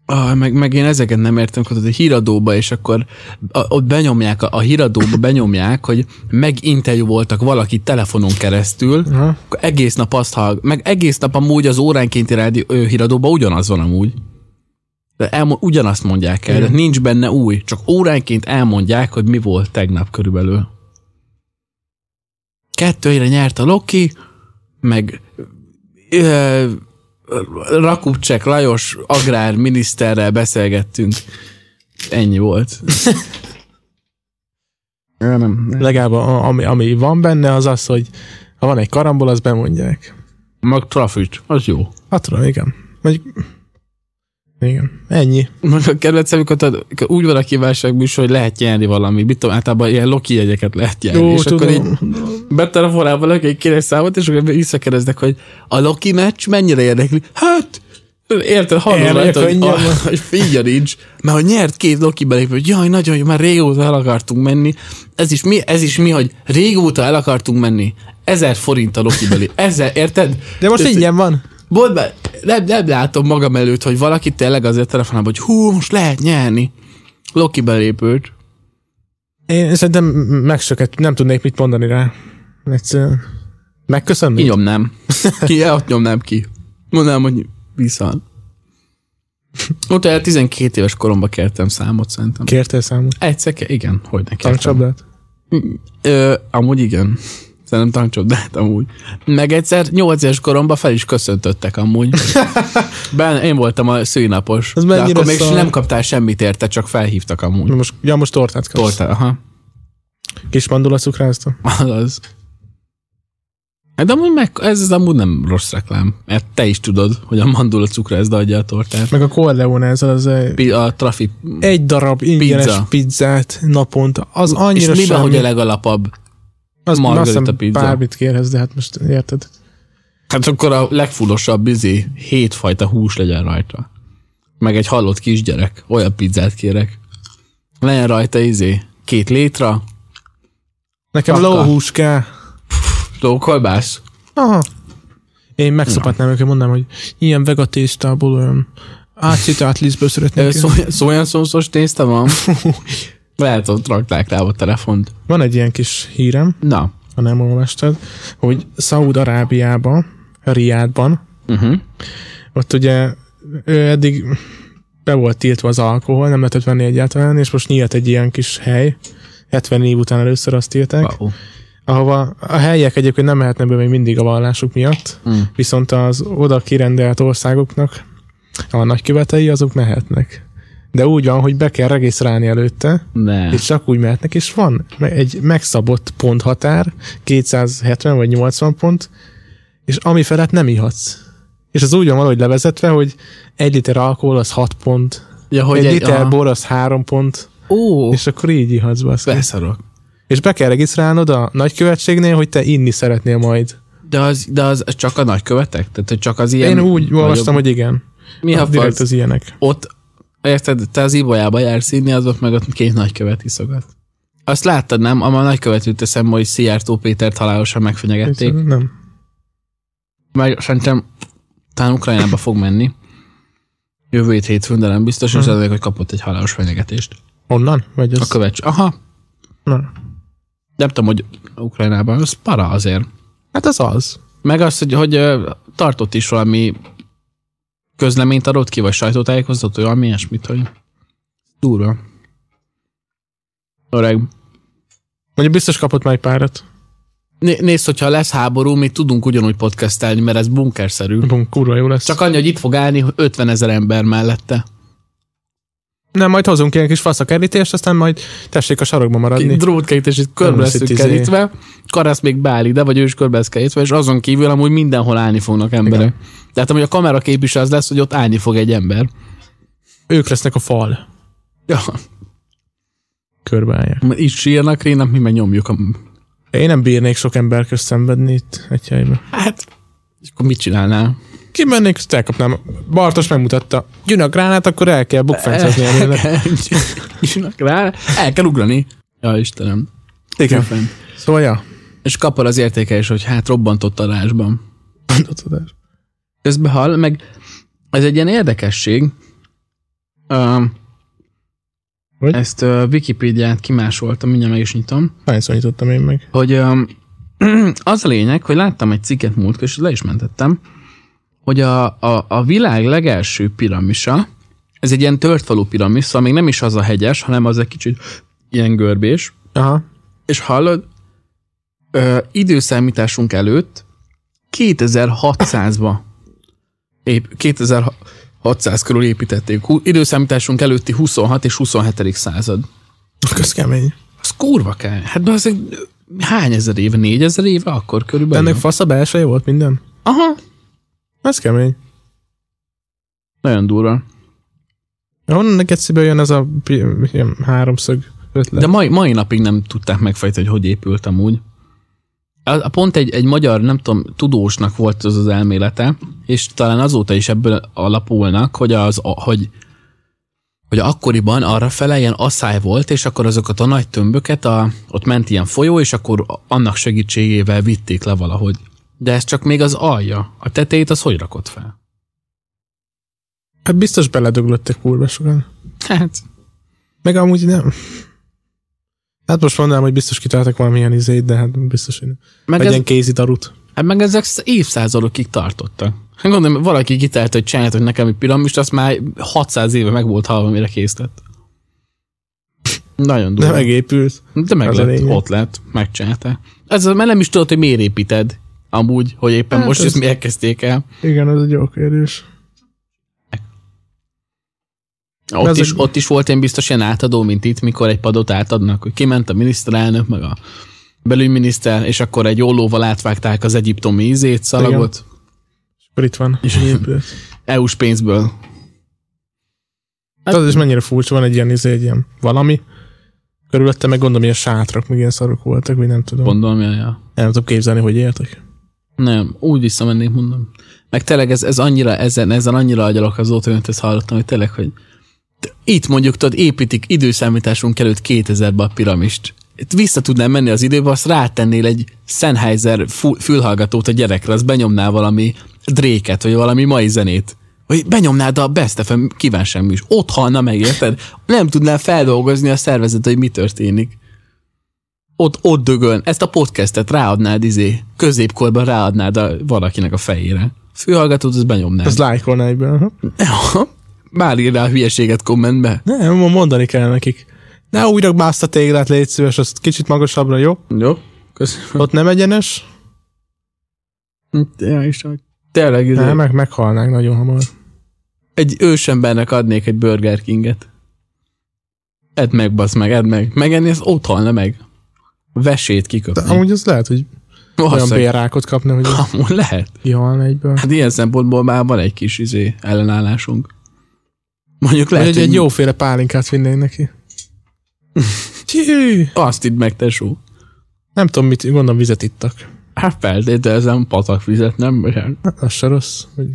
Ah, meg, meg én ezeket nem értem, hogy a híradóba, és akkor a, ott benyomják, a, a híradóba benyomják, hogy meginterjú voltak valaki telefonon keresztül, uh-huh. akkor egész nap azt hallg, meg egész nap amúgy az óránkénti rádió, ő, híradóba ugyanaz van amúgy. De elmo- ugyanazt mondják el, de nincs benne új, csak óránként elmondják, hogy mi volt tegnap körülbelül. Kettőjére nyert a Loki, meg... Ö- Rakupcsek Lajos agrárminiszterrel beszélgettünk. Ennyi volt. nem, nem. Legalább a, ami, ami van benne, az az, hogy ha van egy karambol, azt bemondják. Meg trafit, az jó. Hát tudom, igen. Mondjuk... Igen, ennyi. Mondjuk a kedvencem, amikor úgy van a kívánságműsor, hogy lehet nyerni valami. Mit tudom, általában ilyen Loki jegyeket lehet nyerni. Jó, és tudom. Akkor így betelefonálva neki kéne számot, és akkor visszakereznek, hogy a Loki meccs mennyire érdekli? Hát, érted, hallom, hogy, hogy figyel nincs. Mert ha nyert két Loki belépő, hogy jaj, nagyon jó, már régóta el akartunk menni. Ez is mi, ez is mi, hogy régóta el akartunk menni. Ezer forint a Loki belépő. Ezer, érted? De most Ezt, ingyen van. Mondd be, nem, nem látom magam előtt, hogy valaki tényleg azért telefonában, hogy hú, most lehet nyerni. Loki belépőt. Én szerintem megsöket, nem tudnék mit mondani rá. Egyszerűen. Megköszönöm. Kinyomnám. Ki, ott nyomnám ki. Mondanám, hogy viszont. Utána tizenkét éves koromban kértem számot, szerintem. Kértél számot? Egyszer, igen. Hogyne kértem. Tankcsapdát? Ö, amúgy igen. Szerintem tankcsodát amúgy. Meg egyszer nyolc éves koromban fel is köszöntöttek amúgy. Ben, én voltam a szülinapos. De akkor még szal... nem kaptál semmit érte, csak felhívtak amúgy. Most, ja, most tortát kapsz. Tortát, aha. Kis mandula cukrázta. Az. De amúgy meg, ez az amúgy nem rossz reklám. Mert te is tudod, hogy a mandula cukrázda adja a tortát. Meg a Corleone, ez az egy... A trafi... Egy darab ingyenes pizza. pizzát naponta. Az annyira és miben, hogy a legalapabb? Az margarita pizza. Bármit kérhez, de hát most érted. Hát akkor a legfulosabb izé, hétfajta hús legyen rajta. Meg egy halott kisgyerek. Olyan pizzát kérek. Legyen rajta izé, két létra. Nekem lóhús kell. Lókolbász. Aha. Én megszopatnám őket, mondanám, hogy ilyen vegatésztából olyan átszitált lisztből szeretnék. Szójaszószos tészta van. Lehet, hogy rakták rá a telefont. Van egy ilyen kis hírem, na, ha nem olvastad, hogy Szaúd-Arábiában, Riádban, uh-huh. ott ugye eddig be volt tiltva az alkohol, nem lehetett venni egyáltalán, és most nyílt egy ilyen kis hely, hetven év után először azt írták, wow. ahova a helyek egyébként nem mehetnek be még mindig a vallásuk miatt, mm. viszont az oda kirendelt országoknak a nagykövetei, azok mehetnek. De úgy van, hogy be kell regisztrálni előtte, ne. És csak úgy mehetnek, és van egy megszabott ponthatár, kétszázhetven vagy nyolcvan pont, és ami felett nem ihatsz. És az úgy van valahogy levezetve, hogy egy liter alkohol az hat pont, ja, hogy egy, egy liter aha. bor az három pont, ó, és akkor így ihatsz, baszki. Beszarok. És be kell regisztrálnod a nagykövetségnél, hogy te inni szeretnél majd. De az, de az csak a nagykövetek? Tehát csak az ilyen... Én úgy olvastam, hogy igen. Mi a direkt az ilyenek. Ott, érted, te az Ibolyába jársz inni, azok meg ott két nagykövet iszogat. Azt láttad, nem? Ama a nagykövet jut eszembe, hogy Szijjártó Pétert halálosan megfenyegették. Én nem. Meg szerintem talán Ukrajnába fog menni. Jövő hét hétfőn, de nem biztos, és azért, hogy kapott egy halálos fenyegetést. Onnan? Vagy az... A követs. Aha. Na. Nem tudom, hogy Ukrajnában. Az para azért. Hát az az. Meg az, hogy, hogy tartott is valami közleményt adott ki, vagy sajtótájékoztató, olyan ilyesmit, hogy durva. Öreg. Mondjuk biztos kapott már egy párat. Né- nézd, hogyha lesz háború, mi tudunk ugyanúgy podcastelni, mert ez bunkerszerű. Bunk, kurva jó lesz. Csak annyi, hogy itt fog állni ötvenezer ember mellette. Nem, majd hozunk ilyen kis faszakerítést, aztán majd tessék a sarokba maradni. Drótkerítés, itt körbe leszünk kerítve, karász még beáll ide, vagy ő is körbe lesz kerítve, és azon kívül amúgy mindenhol állni fognak emberek. Tehát amúgy a kamerakép is az lesz, hogy ott állni fog egy ember. Ők lesznek a fal. Ja. Körbeállják. Itt sírnak, rénak, mi meg nyomjuk a... Én nem bírnék sok ember közt szenvedni itt egy helyben. Hát, és akkor mit csinálnál? Kimennék, azt elkapnám. Bartos megmutatta. Jön a gránát, akkor el kell bukfencezni. El, el, el, el, el kell ugrani. Ja, Istenem. Igen. Szóval, ja. És kapol az értékelés, hogy hát robbantott adásban. Robbantott adás. Közben hall, meg ez egy ilyen érdekesség. Uh, ezt uh, Wikipédiát kimásoltam, mindjárt meg is nyitom. Hányszor nyitottam én meg? Hogy um, az a lényeg, hogy láttam egy cikket múltkor, és le is mentettem, hogy a, a, a világ legelső piramisa, ez egy ilyen törtfalú piramis, szóval még nem is az a hegyes, hanem az egy kicsit ilyen görbés. Aha. És hallod, ö, időszámításunk előtt kétezer-hatszázba épp, kétezer-hatszáz körül építették. Hú, időszámításunk előtti huszonhat és huszonhetedik század. Az kemény. Az kurva kemény. Hát az egy, hány ezer éve? Négyezer éve? Akkor körülbelül. De ennek fasz a belseje volt minden? Aha. Ez kemény. Nagyon durva. Honnan neked szívből jön ez a háromszög ötlet? De mai, mai napig nem tudták megfejteni, hogy hogy épült amúgy. A, pont egy, egy magyar, nem tudom, tudósnak volt az az elmélete, és talán azóta is ebből alapulnak, hogy, az, a, hogy, hogy akkoriban arrafele ilyen asszály volt, és akkor azokat a nagy tömböket, a, ott ment ilyen folyó, és akkor annak segítségével vitték le valahogy. De ez csak még az alja. A tetejét az hogy rakott fel? Hát biztos beledöglöttek kurva sokan. Hát. Meg amúgy nem. Hát most mondanám, hogy biztos kitaláltak valamilyen izét, de hát biztos, hogy nem. Meg egy ez, ilyen kézi darut. Hát meg ezek évszázadokig tartottak. Hát gondolom, valaki kitalált, hogy csináltak nekem egy piramist, azt már hatszáz éve meg volt halva, mire kész lett. Nagyon durva. De megépült. De meg lett, ott lett, megcsinálta. Ez már nem is tudod, hogy miért építed. Amúgy, hogy éppen hát most ezt miért kezdték el. Igen, ez egy jó kérdés. Ott is, a... ott is volt én biztos ilyen átadó, mint itt, mikor egy padot átadnak, hogy kiment a miniszterelnök, meg a belügyminiszter, és akkor egy ollóval átvágták az egyiptomi ízét, szalagot. Igen. És akkor itt van. És é u-s pénzből. Hát, az is mennyire furcsa, van egy ilyen ízé, egy ilyen valami. Körülötte meg gondolom ilyen sátrak, meg ilyen szarok voltak, vagy nem tudom. Gondolom, jaj. Ja. Nem tudom képzelni, hogy éltek. Nem, úgy visszamennék, mondom. Meg tényleg ez, ez annyira, ezen, ezen annyira agyalok az óta, hogy ezt hallottam, hogy tényleg, hogy itt mondjuk, tudod, építik időszámításunk előtt kétezerbe a piramist. Itt vissza tudnám menni az időbe, azt rátennél egy Sennheiser fülhallgatót a gyerekre, azt benyomnál valami Drake-et, vagy valami mai zenét. Hogy benyomnád a Best ef em kívánsem is. Ott halna meg, érted? Nem tudnál feldolgozni a szervezet, hogy mi történik. Ott, ott dögön. Ezt a podcastet ráadnád izé. Középkorban ráadnád a, valakinek a fejére. Fülhallgatót, azt benyomnád. Az lájkolná egyből. Már írnál hülyeséget kommentbe? Nem, mondani kell nekik. Ne újra mászd a téglát, légy szíves, azt kicsit magasabbra, jó? Jó, köszönöm. Ott nem egyenes? Ja, Isten, tényleg. Nem, meg, meghalnánk nagyon hamar. Egy ősembernek adnék egy Burger Kinget. Edd meg, basz meg, edd meg. Megenni, az ott halna meg. Vesét kiköpni. De amúgy az lehet, hogy olyan bélrákot kapna, hogy amúgy lehet. Kihalna egyből. Hát ilyen szempontból már van egy kis izé ellenállásunk. Mondjuk lehet, hogy egy jóféle pálinkát vinnénk neki. Azt itt meg, tesó. Nem tudom, mit gondolom, vizet ittak. Hát feltételezem, patakvizet, nem? Hát az se rossz, hogy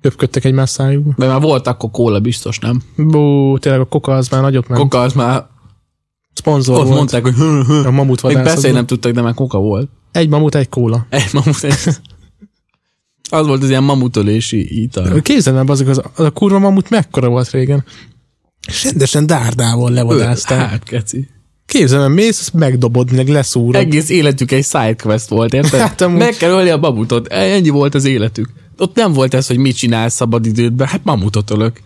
köpködtek egymás szájukba. De már volt akkor kóla biztos, nem? Bú, tényleg a koka az már nagyot ment. Koka az már szponzor volt. Ott mondták, hogy a mamut vadászat. Még beszélni nem tudtak, de már koka volt. Egy mamut, egy kóla. Egy mamut, egy... Az volt az ilyen mamutölési ital. Képzeld már, az, az a kurva mamut mekkora volt régen. És rendesen dárdával levadázták. Hát, keci. Képzelem, mész, azt megdobod, meg leszúrod. Egész életük egy sidequest volt, érted? Hát, amúgy... Meg kell ölni a mamutot, ennyi volt az életük. Ott nem volt ez, hogy mit csinálsz szabad idődben, hát mamutot ölök.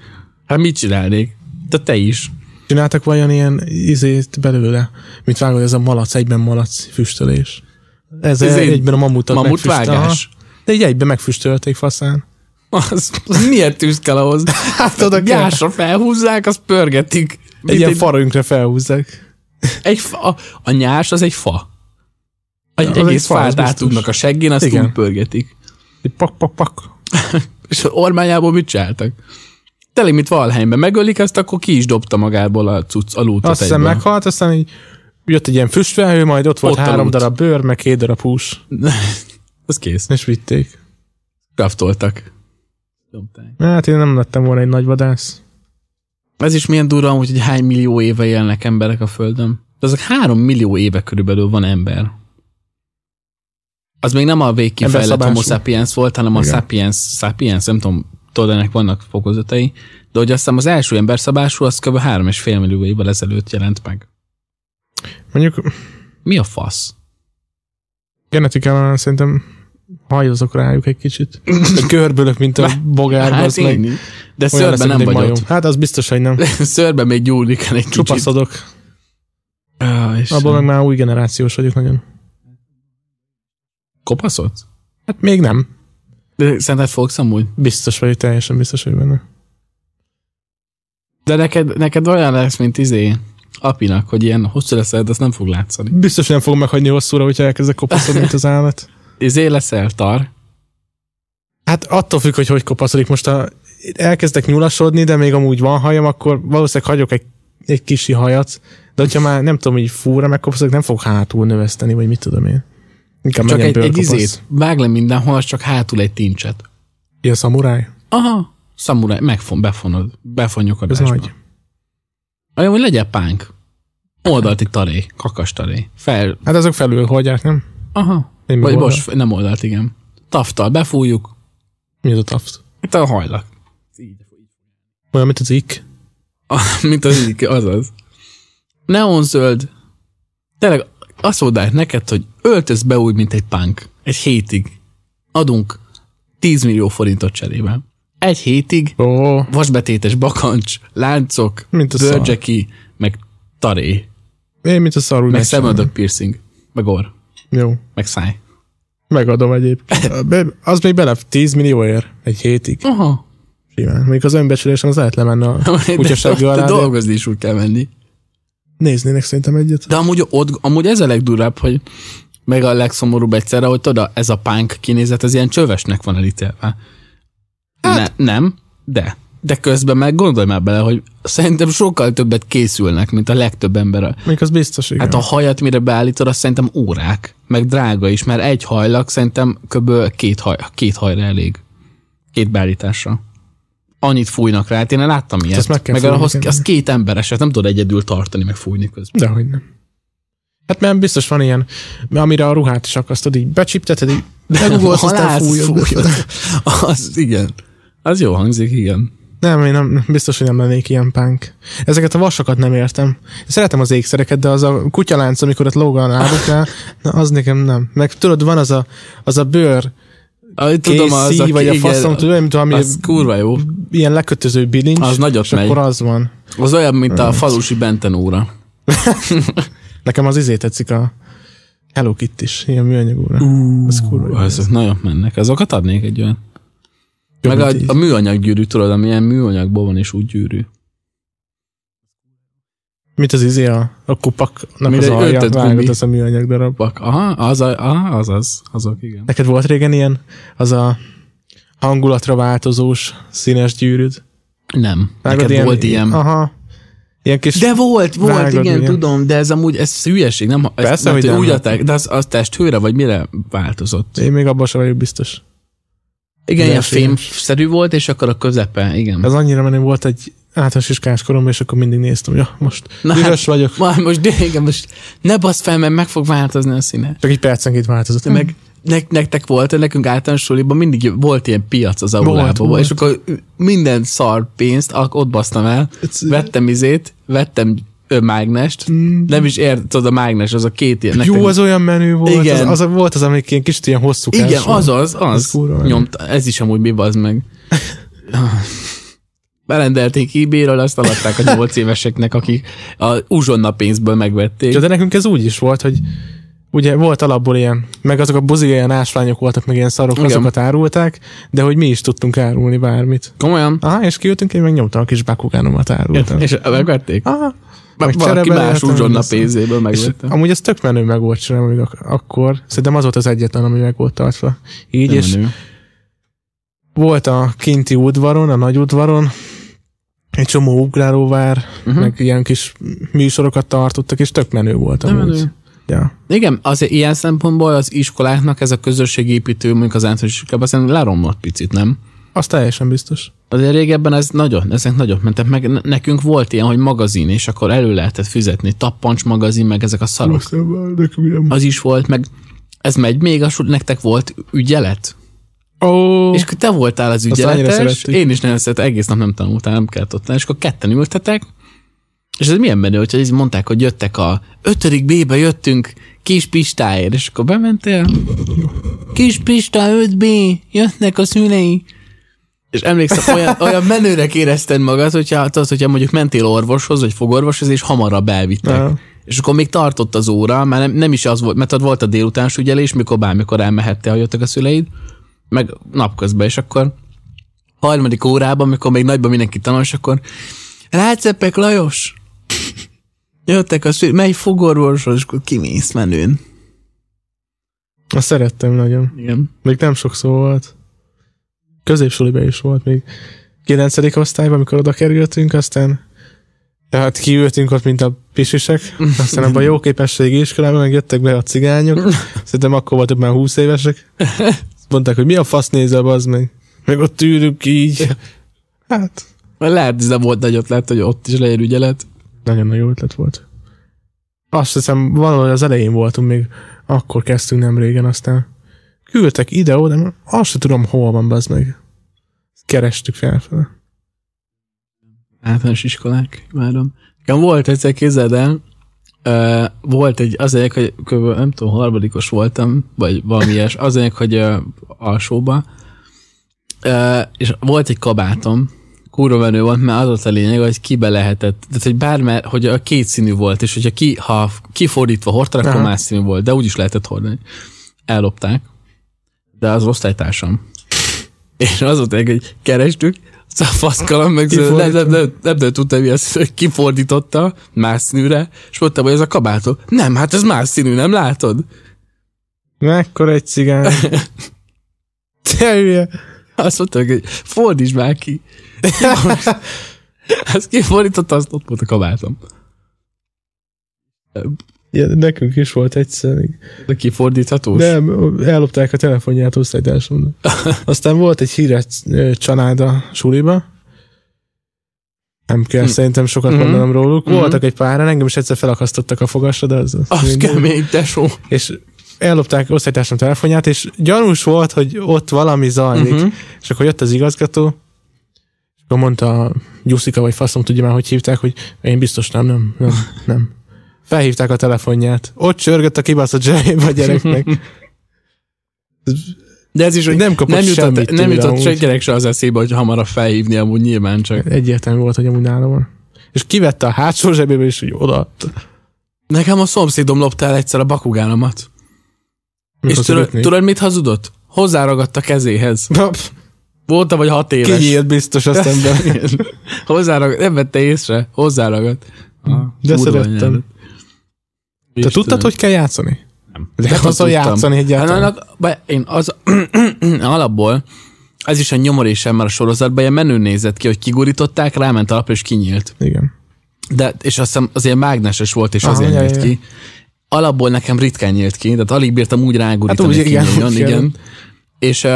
Hát mit csinálnék? De te is. Csináltak vajon ilyen izét belőle, mint vágod, ez a malac, egyben malac füstölés. Ez, ez egy... egyben a mamutot mamut vágás. De így egyben megfüstölték faszán. Az, az miért tűz kell ahhoz? Hát oda gyásra felhúzzák, azt pörgetik. Egy ilyen egy... farönkre felhúzzák. Egy fa, a, a nyás az egy fa. Egy ja, egész egy fát átugnak a seggén, azt igen. Úgy pörgetik. Egy pak, pak, pak. És az ormányából mit csináltak? Tényleg, mint Valheimben megölik, azt akkor ki is dobta magából a cucc, a lútot. Azt hiszem meghalt, aztán így jött egy ilyen füstfelhő, majd ott volt ott három darab bőr, meg két darab hús. Az kész. És vitték. Kraftoltak. Dobták. Hát én nem lettem volna egy nagy vadász. Ez is milyen durva, hogy hány millió éve élnek emberek a Földön. De azok három millió éve körülbelül van ember. Az még nem a végkifejlett homo sapiens volt, hanem igen. A sapiens, sapiens, nem tudom, tudod, ennek vannak fokozatai, de hogy azt hiszem az első emberszabású, az kb. három és fél millió évvel ezelőtt jelent meg. Mondjuk... Mi a fasz? Genetikában szerintem hajozok rájuk egy kicsit. Körbölök, mint a bogár. Hát én, meg de szörben nem vagy ott. Hát az biztos, hogy nem. Szörben még gyúlik el egy kicsit. Csupaszodok. Ah, abban meg már új generációs vagyok nagyon. Kopaszod? Hát még nem. De szerinted fogsz amúgy? Biztos vagy, teljesen biztos vagy benne. De neked, neked olyan lesz, mint izé apinak, hogy ilyen hosszú leszel, azt nem fog látszani. Biztos nem fog meghagyni hosszúra, hogyha elkezdek kopaszodni, mint az állat. Izé leszel tar? Hát attól függ, hogy hogy kopaszodik. Most ha elkezdek nyulasodni, de még amúgy van hajam, akkor valószínűleg hagyok egy, egy kisi hajat, de hogyha már nem tudom, hogy fúra megkopaszodok, nem fog hátul növeszteni, vagy mit tudom én. Inkább csak egy, egy izét, vág le mindenhol, az csak hátul egy tincset. Ilyen szamuráj? Aha, szamuráj, megfon, befonod, befonjuk adásba. Ez nagy. Olyan, hogy legyen pánk. Oldalti taré, kakas taré. Fel... Hát azok felül hagyják, nem? Aha. Én vagy oldalt? Most nem oldalt, igen. Tafttal befújjuk. Mi az a taft? Itt a hajlak. Olyan, mint az ikk. Mint az ikk, azaz. Neonzöld. Tényleg azt mondják neked, hogy öltözz be úgy, mint egy punk. Egy hétig. Adunk tíz millió forintot cserébe. Egy hétig oh. Vasbetétes bakancs, láncok, bőrdzseki, meg taré. Én, mint a szar, úgy meg szemöldök piercing, meg orr. Jó. Meg száj. Megadom egyébként. Az még bele tíz millió ér egy hétig. Aha. Simán. Még az önbecsülésen az lehet lemenne a kutyasági alá. De dolgozni is úgy kell menni. Néznének szerintem egyet. De amúgy, ott, amúgy ez a legdurább, hogy meg a legszomorúbb egyszerre, hogy tudod, ez a punk kinézet, ez ilyen csövesnek van elítélve. Hát. Ne, nem, de. De közben meg gondolj már bele, hogy szerintem sokkal többet készülnek, mint a legtöbb ember. Még az biztos, igen. Hát a hajat mire beállítod, azt szerintem órák, meg drága is, mert egy hajlak szerintem kb. két, haj, két hajra elég. Két beállításra. Annyit fújnak rá, hát én láttam ilyet. Hát meg meg ahhoz, az két embereset nem tudod egyedül tartani, meg fújni közben. Dehogy nem. Hát mert biztos van ilyen, amire a ruhát is akasztod, így becsipteted, így megugolsz, aztán fújod. Az igen. Az jó hangzik, igen. Nem, én nem, biztos, hogy nem lennék ilyen pánk. Ezeket a vasokat nem értem. Szeretem az ékszereket, de az a kutyalánc, amikor ott lóg a lábuknál, na az nekem nem. Meg tudod, van az a, az a bőr tudom, az K C, a, vagy a faszom, tudom, ami kurva jó. Ilyen lekötöző bilincs, az nagyot és megy. Akkor az van. Az olyan, mint a falusi bentenóra. Nekem az izé tetszik, a Hello Kitty is, ilyen műanyag óra. Uh, az kurva azok jó. Nagyon mennek. Azokat adnék egy olyan. Jó, meg a, a műanyag gyűrű, tudod, ami ilyen műanyagból van, és úgy gyűrű. Mit az izé a, a kupaknak mire az alja, vágod az a műanyag darab. Aha, az, a, aha, az az, azok, igen. Neked volt régen ilyen, az a hangulatra változós színes gyűrűd? Nem, vágod, neked ilyen, volt ilyen. Aha. Ilyen kis de volt, volt, vágod, igen, ilyen. Tudom, de ez amúgy, ez hülyeség, nem? Ez, persze, mert, hogy úgy adták, de az, az testhőre, vagy mire változott? Én még abban sem vagyok biztos. Igen, ilyen fémszerű volt, és akkor a közepe, igen. Ez annyira menő volt egy általános iskás koromban, és akkor mindig néztem, ja, most dühös vagyok. Már most, de igen, most ne basz fel, mert meg fog változni a színe. Csak egy percenként változott. Meg hmm. ne, nektek volt, nekünk általános suliban mindig volt ilyen piac az aulában, és akkor minden szar pénzt, ott basztam el, It's... vettem izét, vettem mágnest, mm. nem is érted a mágnes, az a két ilyen. Jó, az olyan menő volt, igen. Az, az a, volt az, amelyik ilyen kicsit ilyen hosszú kás. Igen, az az, az, az nyomta, ez is amúgy mi bazd meg. Berendelték eBay-ről, azt alatták a nyolc éveseknek, akik a uzsonna pénzből megvették. De nekünk ez úgy is volt, hogy ugye volt alapból ilyen, meg azok a buzi ilyen ásványok voltak, meg ilyen szarok, igen. Azokat árulták, de hogy mi is tudtunk árulni bármit. Komolyan? Aha, és kiültünk, én megnyomtam a kis bakugánomat, árultam. És megvették? Aha. Meg valaki más uzsonna pénzéből megvette. Amúgy ez tök menő meg volt csinálni, akkor szerintem az volt az egyetlen, ami meg volt tartva. Így, és menő. Volt a kinti udvaron, a nagy udvaron, egy csomó ugráróvár, uh-huh. meg ilyen kis műsorokat tartottak, és tök menő volt amúgy. Ja. Igen, az ilyen szempontból az iskoláknak ez a közösségépítő, mondjuk az általános iskolában, szerintem leromlott picit, nem? Az teljesen biztos. Azért régebben ez nagyon, ezek nagyon mentek, meg nekünk volt ilyen, hogy magazin, és akkor elő lehetett fizetni, tappancs magazin, meg ezek a szarok. Az is volt, meg ez megy még, az, nektek volt ügyelet? Oh, és te voltál az ügyeletes, én is nagyon szerettem, egész nap nem tanultál, nem kellett ott lenni, és akkor ketten ültetek, és ez milyen menő, hogyha így mondták, hogy jöttek a ötödik B-be jöttünk Kis Pistáért, és akkor bementél, Kis Pista öt B, jöttnek a szülei. És emlékszem, olyan, olyan menőnek érezted magad, hogyha, az, hogyha mondjuk mentél orvoshoz, vagy fogorvoshoz, és hamarabb elvittek. Uh-huh. És akkor még tartott az óra, már nem, nem is az volt, mert ott volt a délutáns ügyelés, mikor bármikor elmehettél, ha jöttek a szüleid, meg napközben, és akkor harmadik órában, amikor még nagyban mindenki tanul, és akkor Rácepek Lajos! Jöttek a szüleid, mely fogorvoshoz, és akkor kimész menőn. Azt szerettem nagyon. Igen. Még nem sok szó volt. Középsuliben is volt még kilencedik osztályban, amikor oda kerültünk, aztán tehát kiültünk ott, mint a pisisek, aztán abban jó képességi iskolában megjöttek be a cigányok, szerintem akkor voltak már húsz évesek, mondták, hogy mi a fasz nézel, az meg, meg ott ülünk így. Hát. Lehet, de volt nagy ötlet, hogy ott is legyen ügyelet. Nagyon nagy ötlet volt. Azt hiszem, valahol az elején voltunk még, akkor kezdtünk nem régen, aztán küldtek ide-oda, de azt sem tudom, hol van, bazd meg. Kerestük felfele. Általános iskolák, imádom. Volt egyszer, képzeld el, uh, volt egy, az egyik, hogy kb. Nem tudom, harmadikos voltam, vagy valami ilyes, az egyik, hogy uh, alsóba, uh, és volt egy kabátom, kurva menő volt, mert az volt a lényeg, hogy kibe lehetett, tehát hogy bármely, hogy a két színű volt, és hogyha ki, ha kifordítva hordtad, akkor más színű volt, de úgyis lehetett hordani. Ellopták. De az osztálytársam. És az volt, hogy kerestük, a faszkalam, meg nem, nem, nem, nem, nem tudtam, hogy kifordította más színűre, és mondtam, hogy ez a kabátó. Nem, hát ez más színű, nem látod? Mekkora egy cigány. Te hülye. Azt mondtam, hogy fordíts már ki. Azt kifordította, azt ott volt a kabátom. Ja, nekünk is volt egyszer. De kifordíthatós? Nem, ellopták a telefonját osztálytársamnak. Aztán volt egy híres család a suliba. Nem kell mm. szerintem sokat mm-hmm. mondanom róluk. Voltak mm-hmm. egy páran, engem is egyszer felakasztottak a fogasra, de az... Az, az kemény, tesó. És ellopták osztálytársam telefonját, és gyanús volt, hogy ott valami zajlik. Mm-hmm. És akkor jött az igazgató, és akkor mondta Gyuszika, vagy faszom, tudja már, hogy hívták, hogy én biztos nem, nem, nem, nem. Felhívták a telefonját. Ott csörgött a kibaszott zsebébe a gyereknek. De ez is, hogy nem kapott nem jutott, semmit. Nem jutott senkinek se az eszébe, hogy hamarabb felhívni, amúgy nyilván csak. Egyértelmű volt, hogy amúgy nála van. És kivette a hátsó zsebéből, és hogy odaadta. Nekem a szomszédom lopta el egyszer a bakugánomat. És tudod, mit hazudott? Hozzáragadt a kezéhez. Volt vagy hat éves. Kinyílt biztos a szemben. Hozzáragadt, nem vette észre, hozzáragadt. De szerettem. Te tudtad, hogy kell játszani? Nem. De haza játszani egyáltalán. Én az alapból, ez is a nyomorésem már a sorozatban, ilyen menő nézett ki, hogy kigurították, ráment alapra és kinyílt. Igen. De, és azt hiszem, azért mágneses volt, és azért ah, nyílt jaj, ki. Jaj. Alapból nekem ritkán nyílt ki, tehát alig bírtam úgy rágurítani, hát, hogy kinyíljon, igen. igen. És,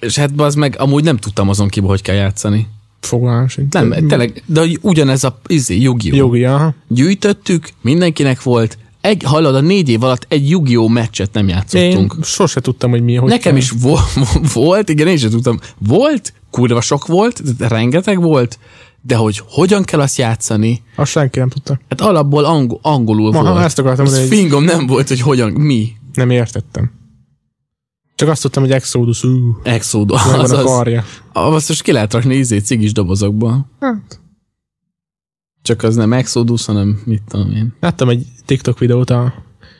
és hát az meg amúgy nem tudtam azon kiba, hogy kell játszani. Fogalmam sincs. Nem, tényleg, de ugyanez a izé, Yu-Gi-Oh. Yu-Gi-Oh. Gyűjtöttük, mindenkinek volt. Egy, hallod, a négy év alatt egy Yu-Gi-Oh meccset nem játszottunk. Én sose tudtam, hogy mi, hogy nekem kell. Is vo- volt, igen, én sem tudtam. Volt, kurva sok volt, rengeteg volt, de hogy hogyan kell azt játszani? Azt senki nem tudta. Hát alapból ang- angolul ma, volt. Ezt akartam, az fingom egy... nem volt, hogy hogyan, mi. Nem értettem. Csak azt tudtam, hogy Exodus. Ú, Exodus. Van az, a karja. Azt most ki lehet rakni ízét cigis dobozokba. Hát. Csak az nem Exodus, hanem mit tudom én. Láttam egy TikTok videót, a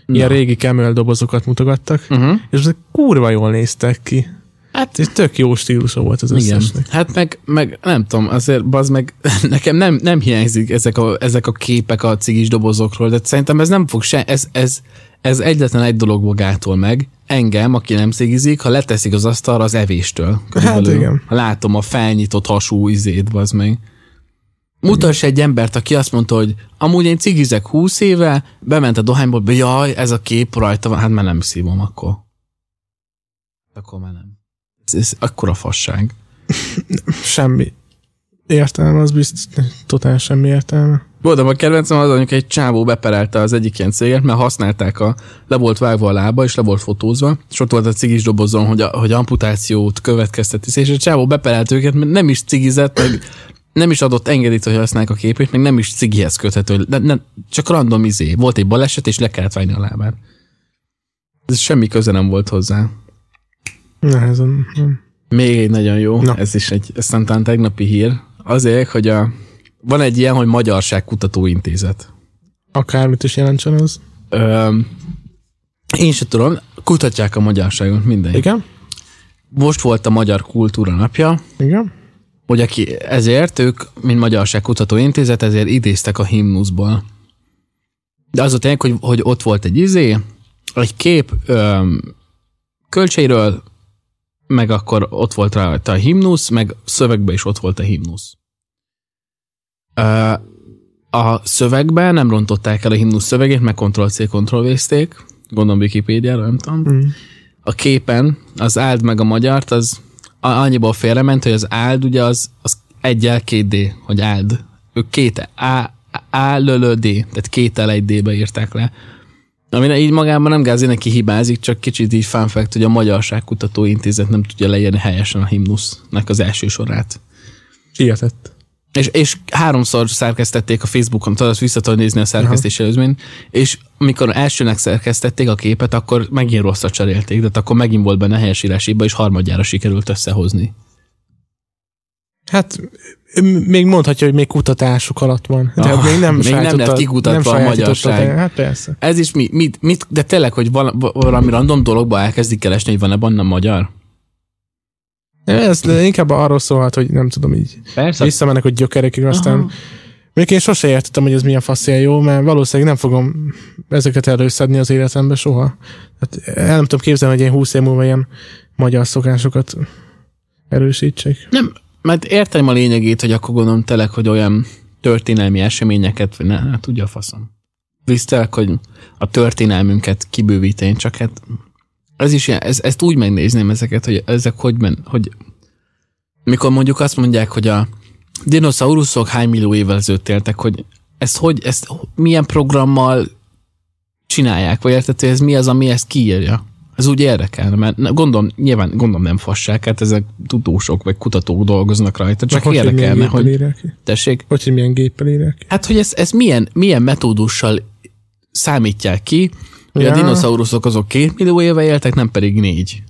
no. ilyen régi Camel dobozokat mutogattak, uh-huh. és ezek kurva jól néztek ki. Hát, és tök jó stílusa volt az összesnek. Hát meg, meg nem tudom, azért bazd meg, nekem nem, nem hiányzik ezek a, ezek a képek a cigis dobozokról, de szerintem ez nem fog se, ez, ez, ez egyetlen egy dologból gátol meg, engem, aki nem cigizik, ha leteszik az asztalra az evéstől. Hát igen. Ha látom a felnyitott hasú izét, bazd meg. Mutass egy embert, aki azt mondta, hogy amúgy én cigizek húsz éve, bement a dohányból, be, jaj, ez a kép rajta van, hát már nem szívom akkor. Akkor már nem. Ez, ez akkora fasság. Semmi értelme, az biztos, totál semmi értelme. Voltam a kedvencem, az anyuka egy csávó beperelte az egyik ilyen céget, mert használták a, le volt vágva a lába, és le volt fotózva, és ott volt a cigis dobozon, hogy, a, hogy amputációt következteti, és a csávó beperelt őket, mert nem is cigizett, meg nem is adott engedélyt, hogy használják a képét, meg nem is cigihez köthető. De nem, csak random izé. Volt egy baleset, és le kellett vágni a lábát. Ez semmi köze nem volt hozzá. Nehezen. Még egy nagyon jó. Na. Ez is egy, aztán talán tegnapi hír. Azért, hogy a, van egy ilyen, hogy Magyarság Kutatóintézet. Akármit is jelentsen az? Ö, én se tudom. Kutatják a magyarságot, minden. Igen? Most volt a Magyar Kultúra Napja. Igen? Hogy aki ezért ők, mint Magyarság Kutatóintézet, ezért idéztek a himnuszból. De az a tényleg, hogy, hogy ott volt egy izé, egy kép öm, Kölcseiről, meg akkor ott volt rajta a himnusz, meg szövegben is ott volt a himnusz. Ö, a szövegben nem rontották el a himnusz szövegét, meg kontroll cé, kontroll vé-zték, gondolom Wikipédiára, nem tudom. Mm. A képen az áld meg a magyart, az annyiból félrement, hogy az áld, ugye az, az egyel két D, hogy áld. Ők két á, á, lölő D, tehát két el egy D-be írták le. Amire így magában nem gáz, neki hibázik, csak kicsit így fun fact, hogy a Magyarság Kutatóintézet nem tudja leírni helyesen a himnusznak az első sorát. Sietett. És, és háromszor szerkesztették a Facebookon, tudod, azt vissza tudod nézni a szerkesztés előzményt, és amikor elsőnek szerkesztették a képet, akkor megint rosszat cserélték, de akkor megint volt benne helyesírás hiba, és harmadjára sikerült összehozni. Hát még mondhatja, hogy még kutatások alatt van. De ah, még nem, még nem lett kikutatva nem a magyarság. Hát persze. Ez is mi, mit, mit, de tényleg, hogy valami random dologba elkezdik keresni, hogy van-e benne magyar? Ez inkább arról szólhat, hogy nem tudom így. Persze. Visszamennek, hogy gyökerekig aztán. Aha. Még én sose értettem, hogy ez milyen faszél jó, mert valószínűleg nem fogom ezeket előszedni az életembe soha. Hát el nem tudom képzelni, hogy én húsz év múlva ilyen magyar szokásokat erősítsek. Nem, mert értem a lényegét, hogy akkor gondolom telek, hogy olyan történelmi eseményeket, vagy ne, hát ugye a faszom. Visztelek, hogy a történelmünket kibővíteni, csak hát ez is ilyen, ez, ezt úgy megnézném ezeket, hogy ezek hogy men, hogy mikor mondjuk azt mondják, hogy a dinoszauruszok hány millió évvel ezelőtt éltek, hogy ezt, hogy ezt milyen programmal csinálják, vagy érted, hogy ez mi az, ami ezt kiírja. Ez úgy érdekel, mert gondolom, nyilván gondolom nem fasság, hát ezek tudósok vagy kutatók dolgoznak rajta, csak hogy érdekelne, hogy... Hogy tessék? Hogy, hogy milyen géppel írják ki? Hát, hogy ez, ez milyen, milyen metódussal számítják ki, hogy ja. A dinoszauruszok azok két millió éve éltek, nem pedig négy.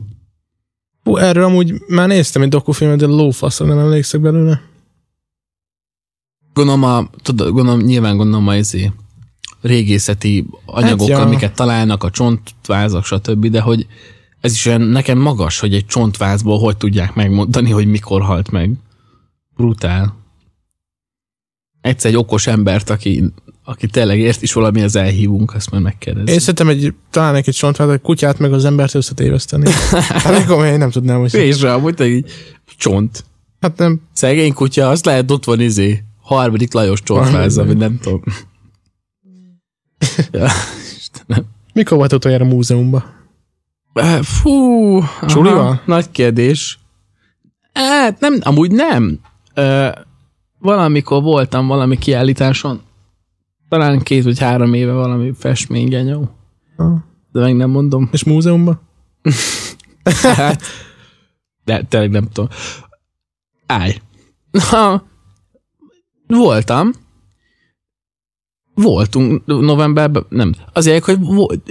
Hú, erről amúgy már néztem egy dokufilmet, de lófaszra nem emlékszek belőle. Gondolom a, tudod, gondolom, nyilván gondolom a izé, régészeti anyagok, hát, amiket találnak, a csontvázak, stb., de hogy ez is olyan nekem magas, hogy egy csontvázból hogy tudják megmondani, hogy mikor halt meg. Brutál. Egyszer egy okos embert, aki, aki tényleg ért is valami, az elhívunk, azt már megkérdezni. Én szerintem egy, talán egy csontvázat, egy kutyát meg az embert összetéveszteni. Hát nekem én nem tudnám, hogy... Pézsre, amúgy egy csont. Hát nem. Szegény kutya, azt lehet, ott van izé, harmadik Lajos csontváza, vagy nem tudom. Ja, Istenem. Mikor volt utoljára a múzeumban? Fú, aha, nagy kérdés. Hát nem, amúgy nem. Ö, valamikor voltam valami kiállításon, talán két vagy három éve valami festménygenyó. De meg nem mondom. És múzeumban? Hát, de tényleg nem tudom. Állj. Voltam. Voltunk novemberben, nem. Azért, hogy volt,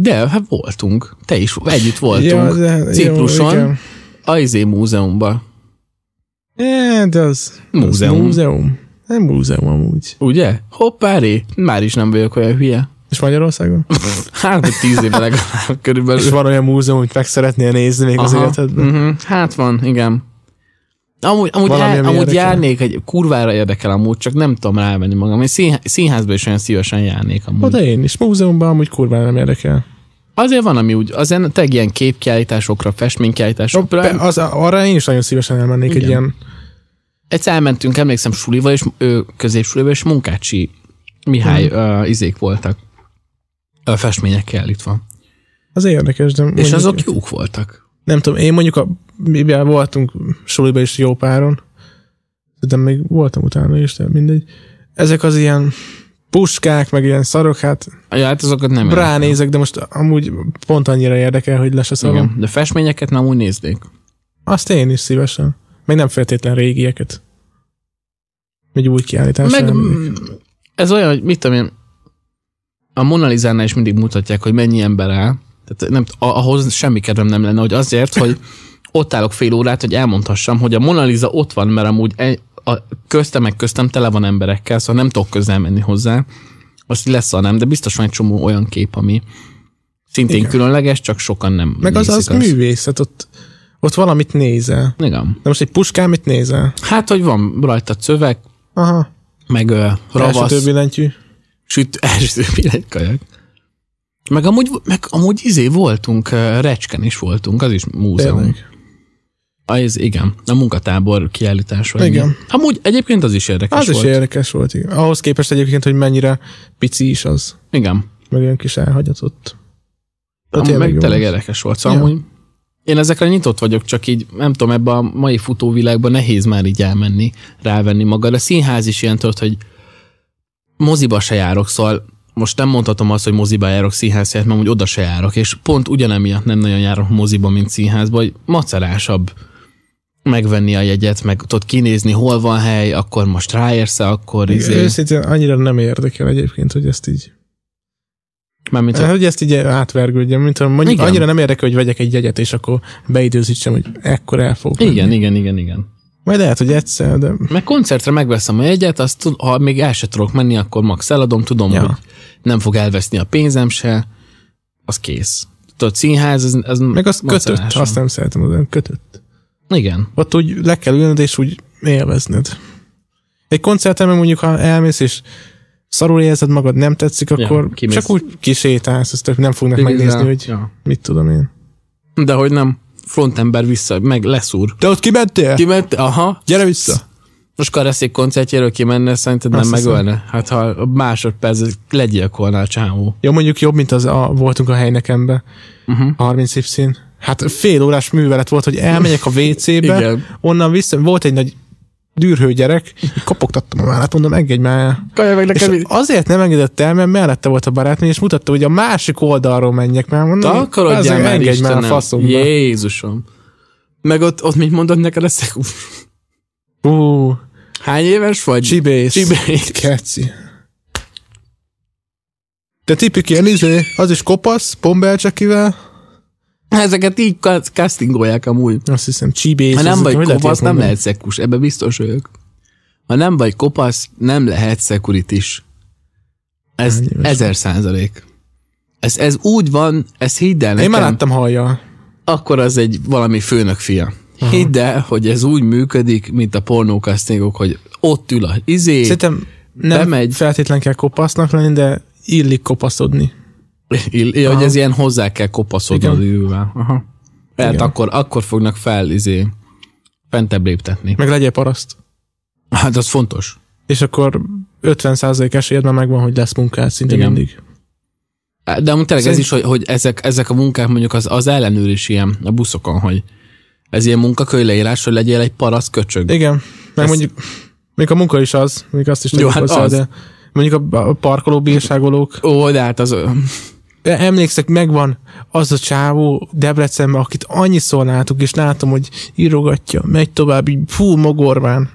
de hát voltunk. Te is, együtt voltunk. Ja, Cipruson. A izé múzeumban. É, de az... Múzeum. Az múzeum. Nem múzeum amúgy. Ugye? Hoppáré. Már is nem vagyok olyan hülye. És Magyarországon? Hát, hogy tíz éve legalább körülbelül. És van olyan múzeum, hogy meg szeretnél nézni még, aha, az életedben? Uh-huh. Hát van, igen. Amúgy, amúgy, jár, amúgy járnék, egy kurvára érdekel amúgy, csak nem tudom rávenni magam. Én színház, színházba is olyan szívesen járnék amúgy. Ha de én is, múzeumban amúgy kurvára nem érdekel. Azért van, ami úgy, azért te ilyen képkiállításokra, festménykiállításokra. No, az, arra én is nagyon szívesen elmennék, igen, egy ilyen... Egyszer elmentünk, emlékszem, sulival, és ő középsulival, és Munkácsi Mihály hmm. uh, izék voltak a festményekkel állítva. Az érdekes, de... És azok így... jók voltak. Nem tudom, én mondjuk a... mivel voltunk suliba is jó páron, de még voltam utána is, de mindegy. Ezek az ilyen puskák, meg ilyen szarok, hát... Ja, hát azokat nem ránézek, de most amúgy pont annyira érdekel, hogy lesz a szavam. De festményeket nem úgy néznék. Azt én is szívesen. Még nem feltétlen régieket. Még úgy kiállításra meg, ez olyan, hogy mit tudom én, a Mona Lisánál is mindig mutatják, hogy mennyi ember áll. Tehát nem, ahhoz semmi kedvem nem lenne, hogy azért, hogy ott állok fél órát, hogy elmondhassam, hogy a Mona Lisa ott van, mert amúgy a köztem meg köztem tele van emberekkel, szóval nem tudok közel menni hozzá. Azt lesz, nem, de biztos van egy csomó olyan kép, ami szintén, igen, különleges, csak sokan nem meg az az, az művészet, ott, ott valamit nézel. Igen. De most egy puskámit nézel? Hát, hogy van rajta szöveg, aha, meg uh, ravasz. Első többillentyű. Süt, első többillentkajak. Meg amúgy, meg amúgy izé voltunk, uh, Recsken is voltunk, az is múzeum. Tényleg. Ez, igen, a munkatábor kiállítása. Igen. Amúgy egyébként az is érdekes az volt. Az is érdekes volt, igen. Ahhoz képest egyébként, hogy mennyire pici is az. Igen. Meg olyan kis elhagyatott. Amúgy meg tényleg érdekes volt. Szóval ja, amúgy én ezekre nyitott vagyok, csak így nem tudom, ebben a mai futóvilágban nehéz már így elmenni, rávenni magad. A színház is ilyen tört, hogy moziba se járok, szóval most nem mondhatom azt, hogy moziba járok, színházját, mert úgy oda se járok, és pont ugyanemiatt nem nagyon járok moziba, mint színházba, hogy macerásabb megvenni a jegyet, meg tudod kinézni, hol van hely, akkor most ráérsz-e, akkor izé... Őszintén annyira nem érdekel egyébként, hogy ezt így... Mármint, hogy... hogy ezt így átvergődjem, mint mondjuk, igen, annyira nem érdekel, hogy vegyek egy jegyet, és akkor beidőzítsem, hogy ekkor el fogok menni. Igen, igen, igen, igen. Majd lehet, hogy egyszer, de... Meg koncertre megveszem a jegyet, azt tud, ha még el se tudok menni, akkor max eladom, tudom, ja, hogy nem fog elveszni a pénzem se, az kész. Tudod, színház, ez... ez meg az kötött, szalásom, azt nem szeretem, az kötött. Igen. Ott úgy le kell ülnöd, és úgy élvezned. Egy koncerten, mondjuk, ha elmész, és szarul érzed magad, nem tetszik, akkor ja, csak úgy kisétálsz, azt nem fognak Igazán. megnézni, hogy ja, mit tudom én. De hogy nem, frontember vissza, meg leszúr. Te ott kimentél? Kimentél, aha. Gyere vissza. Most Karaszék koncertjéről kimenne, szerinted nem megölne? Hát ha a másodperc legyilkolnál csávó. Jó, mondjuk jobb, mint az a, voltunk a Heinekenben, uh-huh. a harminc Y-n. Hát fél órás művelet volt, hogy elmegyek a vé cé-be, onnan vissza, volt egy nagy dűrhő gyerek, kopogtattam a vállát, mondom, engedj már el. És azért nem engedett el, mert mellette volt a barátnő, és mutatta, hogy a másik oldalról menjek, mert mondom, azért engedj már a faszomba. Jézusom. Meg ott, ott mit mondod neked, leszek? Ú, hány éves vagy? Csibész. Csibész. Keci. De tipik ilyen izé, az is kopasz, pombelcsekivel. Ezeket így castingolják amúgy. Azt hiszem, csibész. Ha nem vagy kopasz, nem lehet szekus. Ebbe biztos vagyok. Ha nem vagy kopasz, nem lehet szekuritis. Ez ezer százalék. Ez, ez úgy van, ez hidd el nekem. Én már láttam hajjal. Akkor az egy valami főnök fia. Aha. Hidd el, hogy ez úgy működik, mint a pornókasztingok, hogy ott ül a izé. Szerintem nem bemegy. Feltétlen kell kopasznak lenni, de illik kopaszodni. Ill, hogy ez ilyen hozzá kell kopaszodni az idővel. Aha. Hát akkor, akkor fognak fel izé, fentebb léptetni. Meg legyél paraszt. Hát az fontos. És akkor ötven százalék esélyed már megvan, hogy lesz munkád szinte igen. mindig. De amúgy tényleg ez is, hogy, hogy ezek, ezek a munkák mondjuk az, az ellenőr is ilyen a buszokon, hogy ez ilyen munkaköri leírás, hogy legyél egy paraszt köcsög. Igen, mert mondjuk még a munka is az, még azt is tudjuk hozzá, de mondjuk a parkoló bírságolók. Ó, de hát az... Emlékszek, megvan az a csávó Debrecenben, akit annyiszor látok, és látom, hogy írogatja, megy tovább, így fú, mogorván,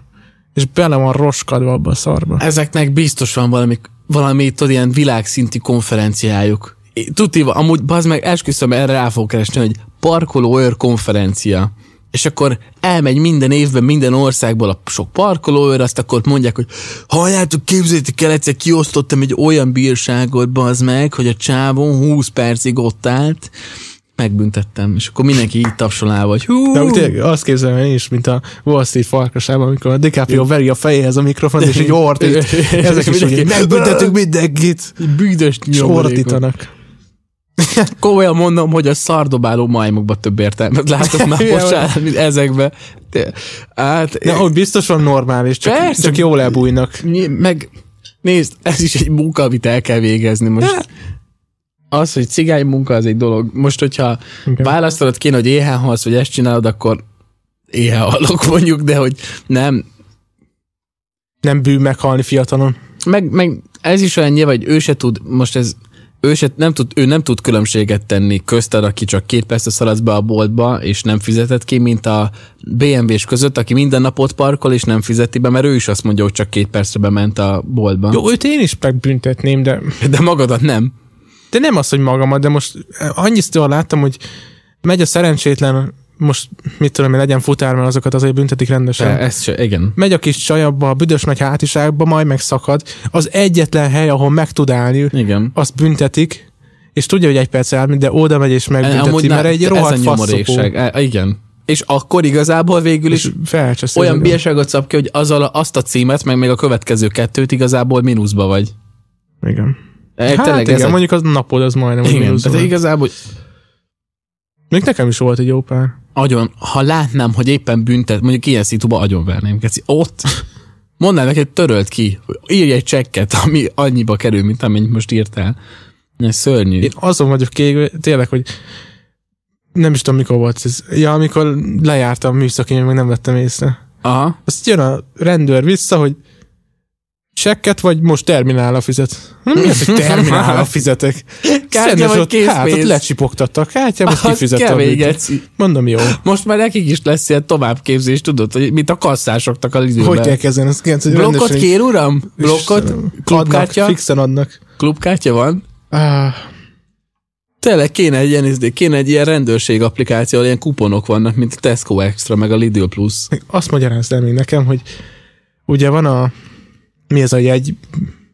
és bele van roskadva abba a szarba. Ezeknek biztos van valami, valami tudod, ilyen világszinti konferenciájuk. Tuti, amúgy bazd meg, esküszöm, erre rá fog keresni, hogy parkolóőr konferencia. És akkor elmegy minden évben, minden országból a sok parkolóőr, azt akkor mondják, hogy halljátok, képzeljétek el, egyszer kiosztottam egy olyan bírságot, bazd meg, hogy a csávon húsz percig ott állt, megbüntettem, és akkor mindenki így tapsolál, vagy hú. De úgy azt képzelem én is, mint a Wall Street Farkasában, amikor a DiCaprio veri a fejéhez a mikrofont, és így ortít. Ezek is úgy, megbüntetünk mindenkit. Büdös ortítanak. Komolyan mondom, hogy a szardobáló majmokban több értelmet látok már most, mint ezekben. Hát, na, hogy biztos van normális, csak, persze, csak jól elbújnak. Meg nézd, ez is egy munka, amit el kell végezni most. Hát. Az, hogy cigány munka, az egy dolog. Most, hogyha okay. választanod kéne, hogy éhen halsz, vagy ezt csinálod, akkor éhen halok mondjuk, de hogy nem. Nem bűn meghalni fiatalon. Meg, meg ez is olyan nyilván, hogy ő se tud, most ez Ő, se, nem tud, ő nem tud különbséget tenni közted, aki csak két percre szaladsz be a boltba, és nem fizetett ki, mint a bé em vé-s között, aki minden napot parkol, és nem fizeti be, mert ő is azt mondja, hogy csak két percre bement a boltba. Jó, őt én is megbüntetném, de... De magadat nem. De nem az, hogy magamat, de most annyiszor láttam, hogy megy a szerencsétlen, most mit tudom én, legyen futár, mert azokat azért büntetik rendesen. Ez se, igen. Megy a kis csaj abba a büdös nagy hátiságba, majd megszakad. Az egyetlen hely, ahol meg tud állni, igen. azt büntetik, és tudja, hogy egy perc áll, de oda megy és megbünteti, mert egy rohadt faszopó. Igen. És akkor igazából végül is olyan bírságot szab ki, hogy azzal azt a címet, meg még a következő kettőt igazából mínuszba vagy. Igen. Hát, hát igen, ezek... mondjuk az napod az majdnem mínuszba. Tehát igazából... Még nekem is volt egy jó pár. Agyon, ha látnám, hogy éppen büntet, mondjuk ilyen szitúban agyonverném. Keci, ott mondanám neked, törölt ki, írj egy csekket, ami annyiba kerül, mint amennyit most írtál. Ez szörnyű. Én azon vagyok kégő, tényleg, hogy nem is tudom, mikor volt ez. Ja, amikor lejártam műszakén, meg nem vettem észre. Aha. Azt jön a rendőr vissza, hogy csekket, vagy most terminálra fizet? Mi az, hogy terminálra fizetek? Kártya vagy készpénz. Hát, ott lecsipogtattak. Kártyám, azt kifizettem. Mondom, jó. Most már nekik is lesz ilyen továbbképzés, tudod, hogy mint a kasszásoknak a lidőben. Hogy kell kezdeni? Blokkot kér, uram? Blokkot? Klubkártya? Fixen adnak. Klubkártya van? Ah. Tényleg kéne egy ilyen, kéne egy ilyen rendőrség applikáció, ahol ilyen kuponok vannak, mint a Tesco Extra, meg a Lidl Plus. Azt magyarázd el még nekem, hogy ugye van a mi ez a jegy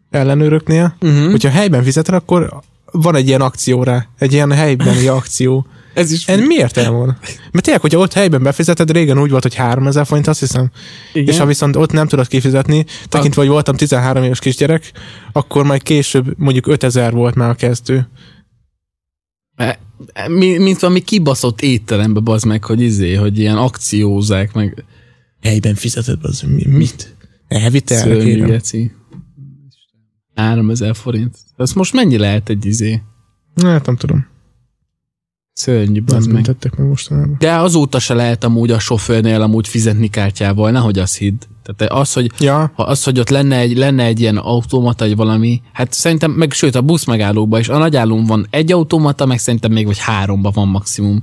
ellenőröknél, uh-huh. hogyha helyben fizeted, akkor van egy ilyen akció rá, egy ilyen helybeni akció. Ez is... Mi értelme van? Mert tényleg, hogyha ott helyben befizeted, régen úgy volt, hogy háromezer forint, azt hiszem. Igen? És ha viszont ott nem tudod kifizetni, tekintve, hogy voltam tizenhárom éves kisgyerek, akkor majd később mondjuk ötezer volt már a kezdő. Mi, mint valami kibaszott étterembe, bazd meg, hogy izé, hogy ilyen akciózák, meg helyben fizeted, bazd meg, mit? Elvitelre kérem. Geci. háromezer forint. Ez most mennyi lehet egy izé? Hát nem tudom. Szörnyű, bazd meg. Tettek meg mostanában. De azóta se lehet amúgy a sofőrnél amúgy fizetni kártyával, nehogy azt hidd. Tehát az, hogy, ja. ha az, hogy ott lenne egy, lenne egy ilyen automata, vagy valami, hát szerintem, meg sőt a busz megállóban is, a nagyállón van egy automata, meg szerintem még vagy háromba van maximum.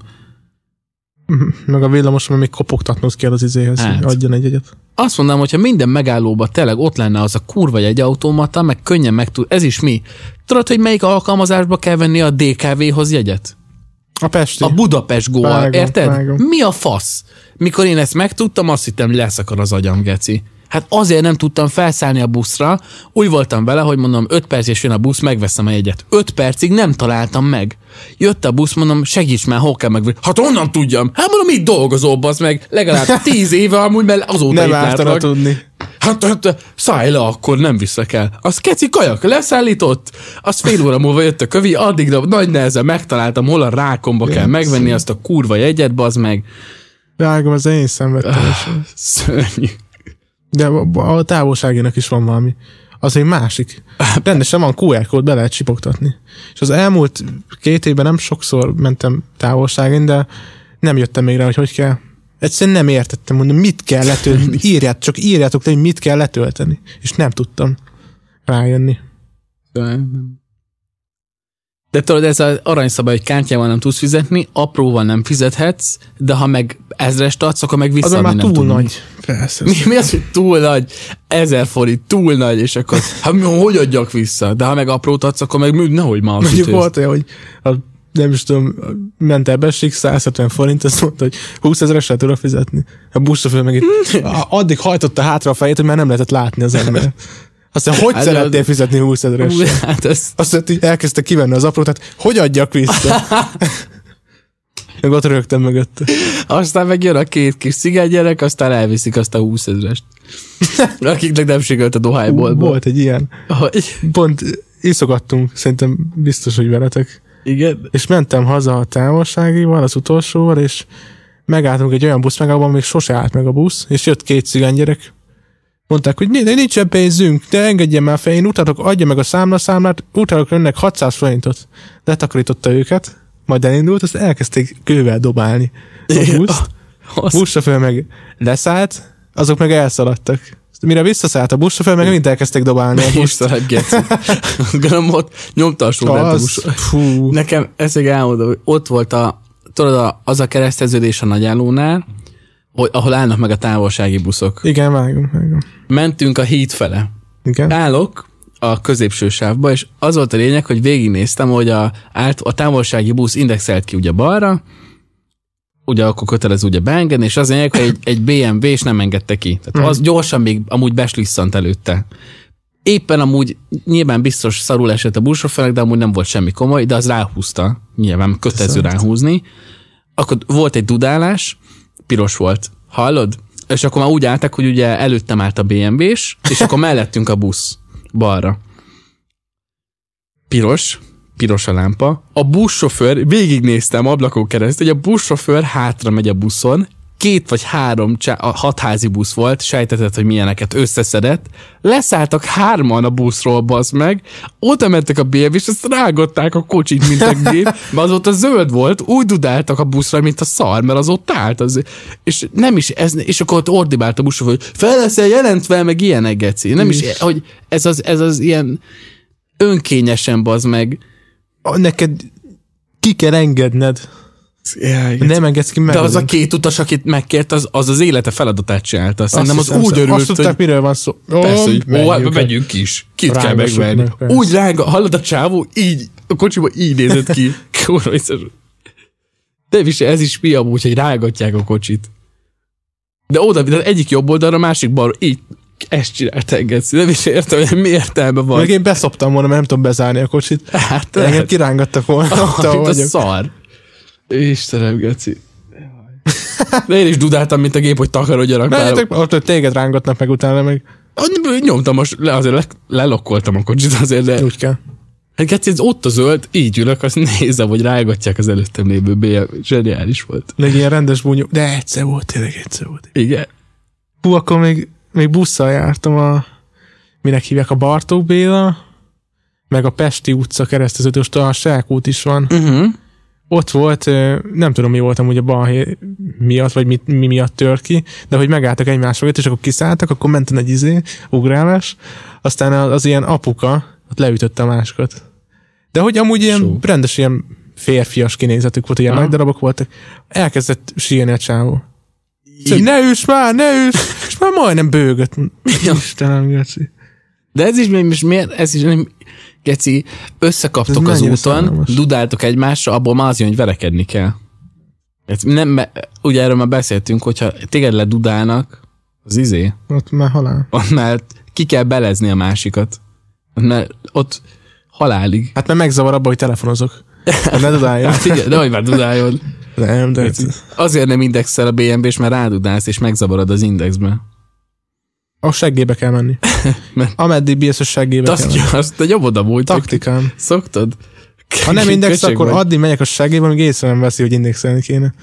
Meg a villamoson még kopogtatnod kell az izéhez, hát. Hogy adjon egy egyet. Azt mondanám, hogyha minden megállóban tényleg ott lenne az a kurva egy automata, meg könnyen meg tud. Ez is mi? Tudod, hogy melyik alkalmazásba kell venni a dé ká véhoz jegyet? A Pesti. A Budapest gól, vágom, érted? Vágom. Mi a fasz? Mikor én ezt megtudtam, azt hittem, leszakar az agyam, geci. Hát azért nem tudtam felszállni a buszra, úgy voltam vele, hogy mondom, öt perc és jön a busz, megveszem a jegyet. öt percig nem találtam meg. Jött a busz, mondom, segíts már, hol kell megvenni. Hát onnan tudjam. Hát mondom, itt dolgozó, bazd meg. Legalább tíz éve amúgy, mert azóta nem itt látlak. Nem tudni. Hát, hát szállj le, akkor nem viszlek el. Az keci kajak leszállított, az fél óra múlva jött a kövi, addig nagy nehezen megtaláltam, hol a rákomba Jön, kell megvenni szépen. Azt a kurva jegyet, bazd meg. Rágom, az én szenvedtem. Szörnyű. De a távolságének is van valami. Az egy másik. Rendesen van kú er kód, be lehet csipogtatni. És az elmúlt két évben nem sokszor mentem távolságén, de nem jöttem még rá, hogy hogy kell. Egyszerűen nem értettem, mondom, mit kell letölteni. Írját, csak írjátok le, hogy mit kell letölteni. És nem tudtam rájönni. De tudod, ez az aranyszabály, hogy kártyával nem tudsz fizetni, apróval nem fizethetsz, de ha meg ezrest adsz, akkor meg visszaadni nem tudunk. Az már túl nagy. Persze. Mi, mi az, hogy túl nagy? Ezer forint, túl nagy, és akkor hát hogy adjak vissza? De ha meg aprót adsz, akkor meg műd, nehogy már azt mondjuk volt olyan, hogy a, nem is tudom, ment el Bessik, száz hetven forint, azt mondta, hogy húszezeresre tudok fizetni. A buszsofőr meg itt addig hajtotta hátra a fejét, hogy már nem lehetett látni az ember. Aztán, hogy hát szeretnél az... fizetni húsz ezerest? Hát ez... Aztán elkezdte kivenni az aprót, hát hogy adjak vissza? Meg ott rögtem mögött. Aztán megjön a két kis szigetgyerek, aztán elviszik azt a húsz ezerest. Akiknek nem sikerült a dohányboltból. Volt egy ilyen. Hogy? Pont iszogattunk, szerintem biztos, hogy veletek. Igen. És mentem haza a távolságival, az utolsóval, és megálltunk egy olyan busz, meg abban még sose állt meg a busz, és jött két szigetgyerek. Mondták, hogy nincsen pénzünk, de engedjen már fel, én utalok, adja meg a számlaszámlát, utalok önnek hatszáz forintot. Letakarította őket, majd elindult, azt elkezdték kővel dobálni a buszt. A buszsofőr meg leszállt, azok meg elszaladtak. Mire visszaszállt a buszsofőr, meg mind elkezdték dobálni a buszt. Gondolom, ott nyomta a súlyt. Nekem ezt elmondom, hogy ott volt a, tudod, az a kereszteződés a Nagyállónál, ahol állnak meg a távolsági buszok. Igen, vágom, vágom. Mentünk a híd fele. Igen. Állok a középső sávba, és az volt a lényeg, hogy végignéztem, hogy a, át, a távolsági busz indexelt ki ugye balra, ugye akkor kötelez ugye beengedni, és az lényeg, hogy egy, egy bé em vé és nem engedte ki. Tehát az gyorsan még amúgy beslisszant előtte. Éppen amúgy nyilván biztos szarul esett a buszsofőrnek, de amúgy nem volt semmi komoly, de az ráhúzta, nyilván kötelező ráhúzni. Akkor volt egy dudálás, piros volt. Hallod? És akkor már úgy álltak, hogy ugye előttem állt a bé em vé-s, és akkor mellettünk a busz. Balra. Piros. Piros a lámpa. A buszsofőr, végignéztem ablakon keresztül, hogy a buszsofőr hátra megy a buszon. Két vagy három, a hatházi busz volt, sejtetett, hogy milyeneket összeszedett. Leszálltak hárman a buszról, bazd meg, oda mentek a bé em vé, és azt rágották a kocsit, mint a gép, mert az ott a zöld volt, úgy dudáltak a buszra, mint a szar, mert az ott állt. Az, és nem is, ez, és akkor ott ordibált a buszról, hogy fel leszel jelentve, meg ilyenek, geci. Nem is, is hogy ez az, ez az ilyen önkényesen, bazd meg. Neked ki kell engedned. Yeah, nem engedsz ki meg. De az a két utas, akit megkért, az az, az élete feladatát csinálta. Szerintem az úgy örült, azt tudták, hogy... miről van szó. Persze, hogy ó, megyünk is. Kit kell megvenni. Meg, úgy rága, hallod a csávó, így, a kocsiba így nézett ki. De is, ez is mi amúgy, hogy rágatják a kocsit. De oda, de egyik jobb oldalra, a másik balra, így. Ezt csinált engedsz. Nem is értem, hogy mi értelme van. Meg én beszoptam volna, mert nem tudom bezárni a kocsit. Hát, engem kirángattak volna. Ah, a szar. Istenem, geci. De én is dudáltam, mint a gép, hogy takarodjanak. Menjetek, ott, hogy téged rángatnak meg utána meg. Nyomtam most, le, azért le, lelokkoltam a kocsit azért, de... Úgy kell. Hát geci, ez ott a zöld, így ülök, azt nézem, hogy rágatják az előttem lévő bé em vé. Zseniális volt. Meg ilyen rendes bunyó. De egyszer volt, tényleg egyszer volt. Igen. Hú, akkor még, még busszal jártam a... Minek hívják, a Bartók Béla, meg a Pesti utca kereszteződő, most a Selkút is van. Uh-huh. Ott volt, nem tudom mi voltam ugye a balhé miatt, vagy mi, mi miatt tört ki, de hogy megálltak egymás mögött, és akkor kiszálltak, akkor ment egy izé, ugrálás, aztán az, az ilyen apuka, ott leütötte a másikat. De hogy amúgy ilyen Só. rendes ilyen férfias kinézetük volt, ilyen ha. nagy darabok voltak, elkezdett sírni a csávó. Szóval, ne üss már, ne üss! És már majdnem bőgött. Istenem, Gerci. De ez is, most miért, ez is nem geci, összekaptok az úton, dudáltok egymásra, abból már az jön, hogy verekedni kell. Ez nem, ugye erről már beszéltünk, hogyha téged ledudálnak, az izé. Ott már halál. Ott már ki kell belezni a másikat. Ott már ott halálig. Hát mert megzavar abba, hogy telefonozok. Hát ne dudáljon. Hát igen, nehogy már dudáljon. Nem, de azért nem indexel a bé em vé, és már rádudálsz, és megzavarod az indexbe. A seggébe kell menni. Ameddig bírsz, a seggébe kell menni. Azt te jobb oda múlt. Taktikám. Szoktad? Ha nem index, akkor addig megyek a seggébe, amíg észre nem veszi, hogy indexelni kéne.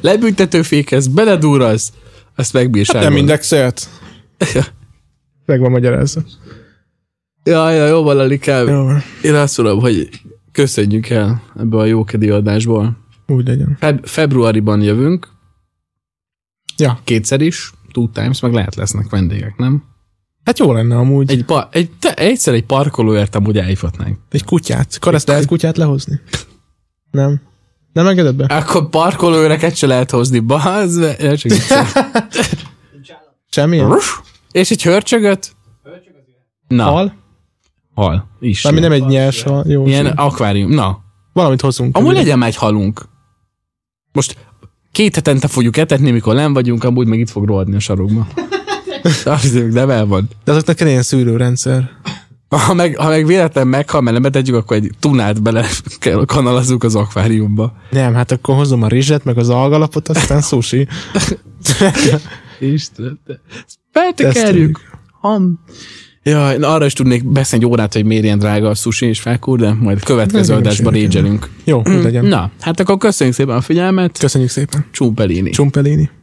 Lebüntetőfékhez, beledúralsz, azt megbírságolod. Nem indexelt. Meg van magyarázva. Jaj, jaj, jól van, Alikám. Én azt mondom, hogy köszönjük el ebből a jókedély adásból. Úgy legyen. Feb- februárban jövünk. Ja. Kétszer is. Two times, meg lehet lesznek vendégek, nem? Hát jó lenne amúgy. Egy pa- egy, te, egyszer egy parkolóért amúgy elhívhatnánk. Egy kutyát. Kareszt lehet kutyát lehozni? Nem. Nem engedett be? Akkor parkolóőreket se lehet hozni. Bazd, ne csak semmi. És egy hörcsögöt? Hörcsögöt? Na. Hal? Hal. Is. Valami nem egy nyers hal. Jó, ilyen sem. Akvárium. Na. Valamit hozunk. Amúgy legyen már egy halunk. Most két hetente fogjuk etetni, mikor nem vagyunk, amúgy meg itt fog rohadni a sarokba. Nem elvan. De azoknak kell ilyen szűrőrendszer. Ha meg, ha meg véletlen meghal, mert nem betetjük, akkor egy tunát bele kell kanalazzuk az akváriumba. Nem, hát akkor hozom a rizset, meg az algalapot, aztán sushi. Isten, feltekerjük. Jaj, arra is tudnék beszélni egy órát, hogy miért ilyen drága a sushi és felkúr, de majd a következő adásban régyelünk. Jó, úgy legyen. Na, hát akkor köszönjük szépen a figyelmet. Köszönjük szépen. Csúmpelini. Csúmpelini.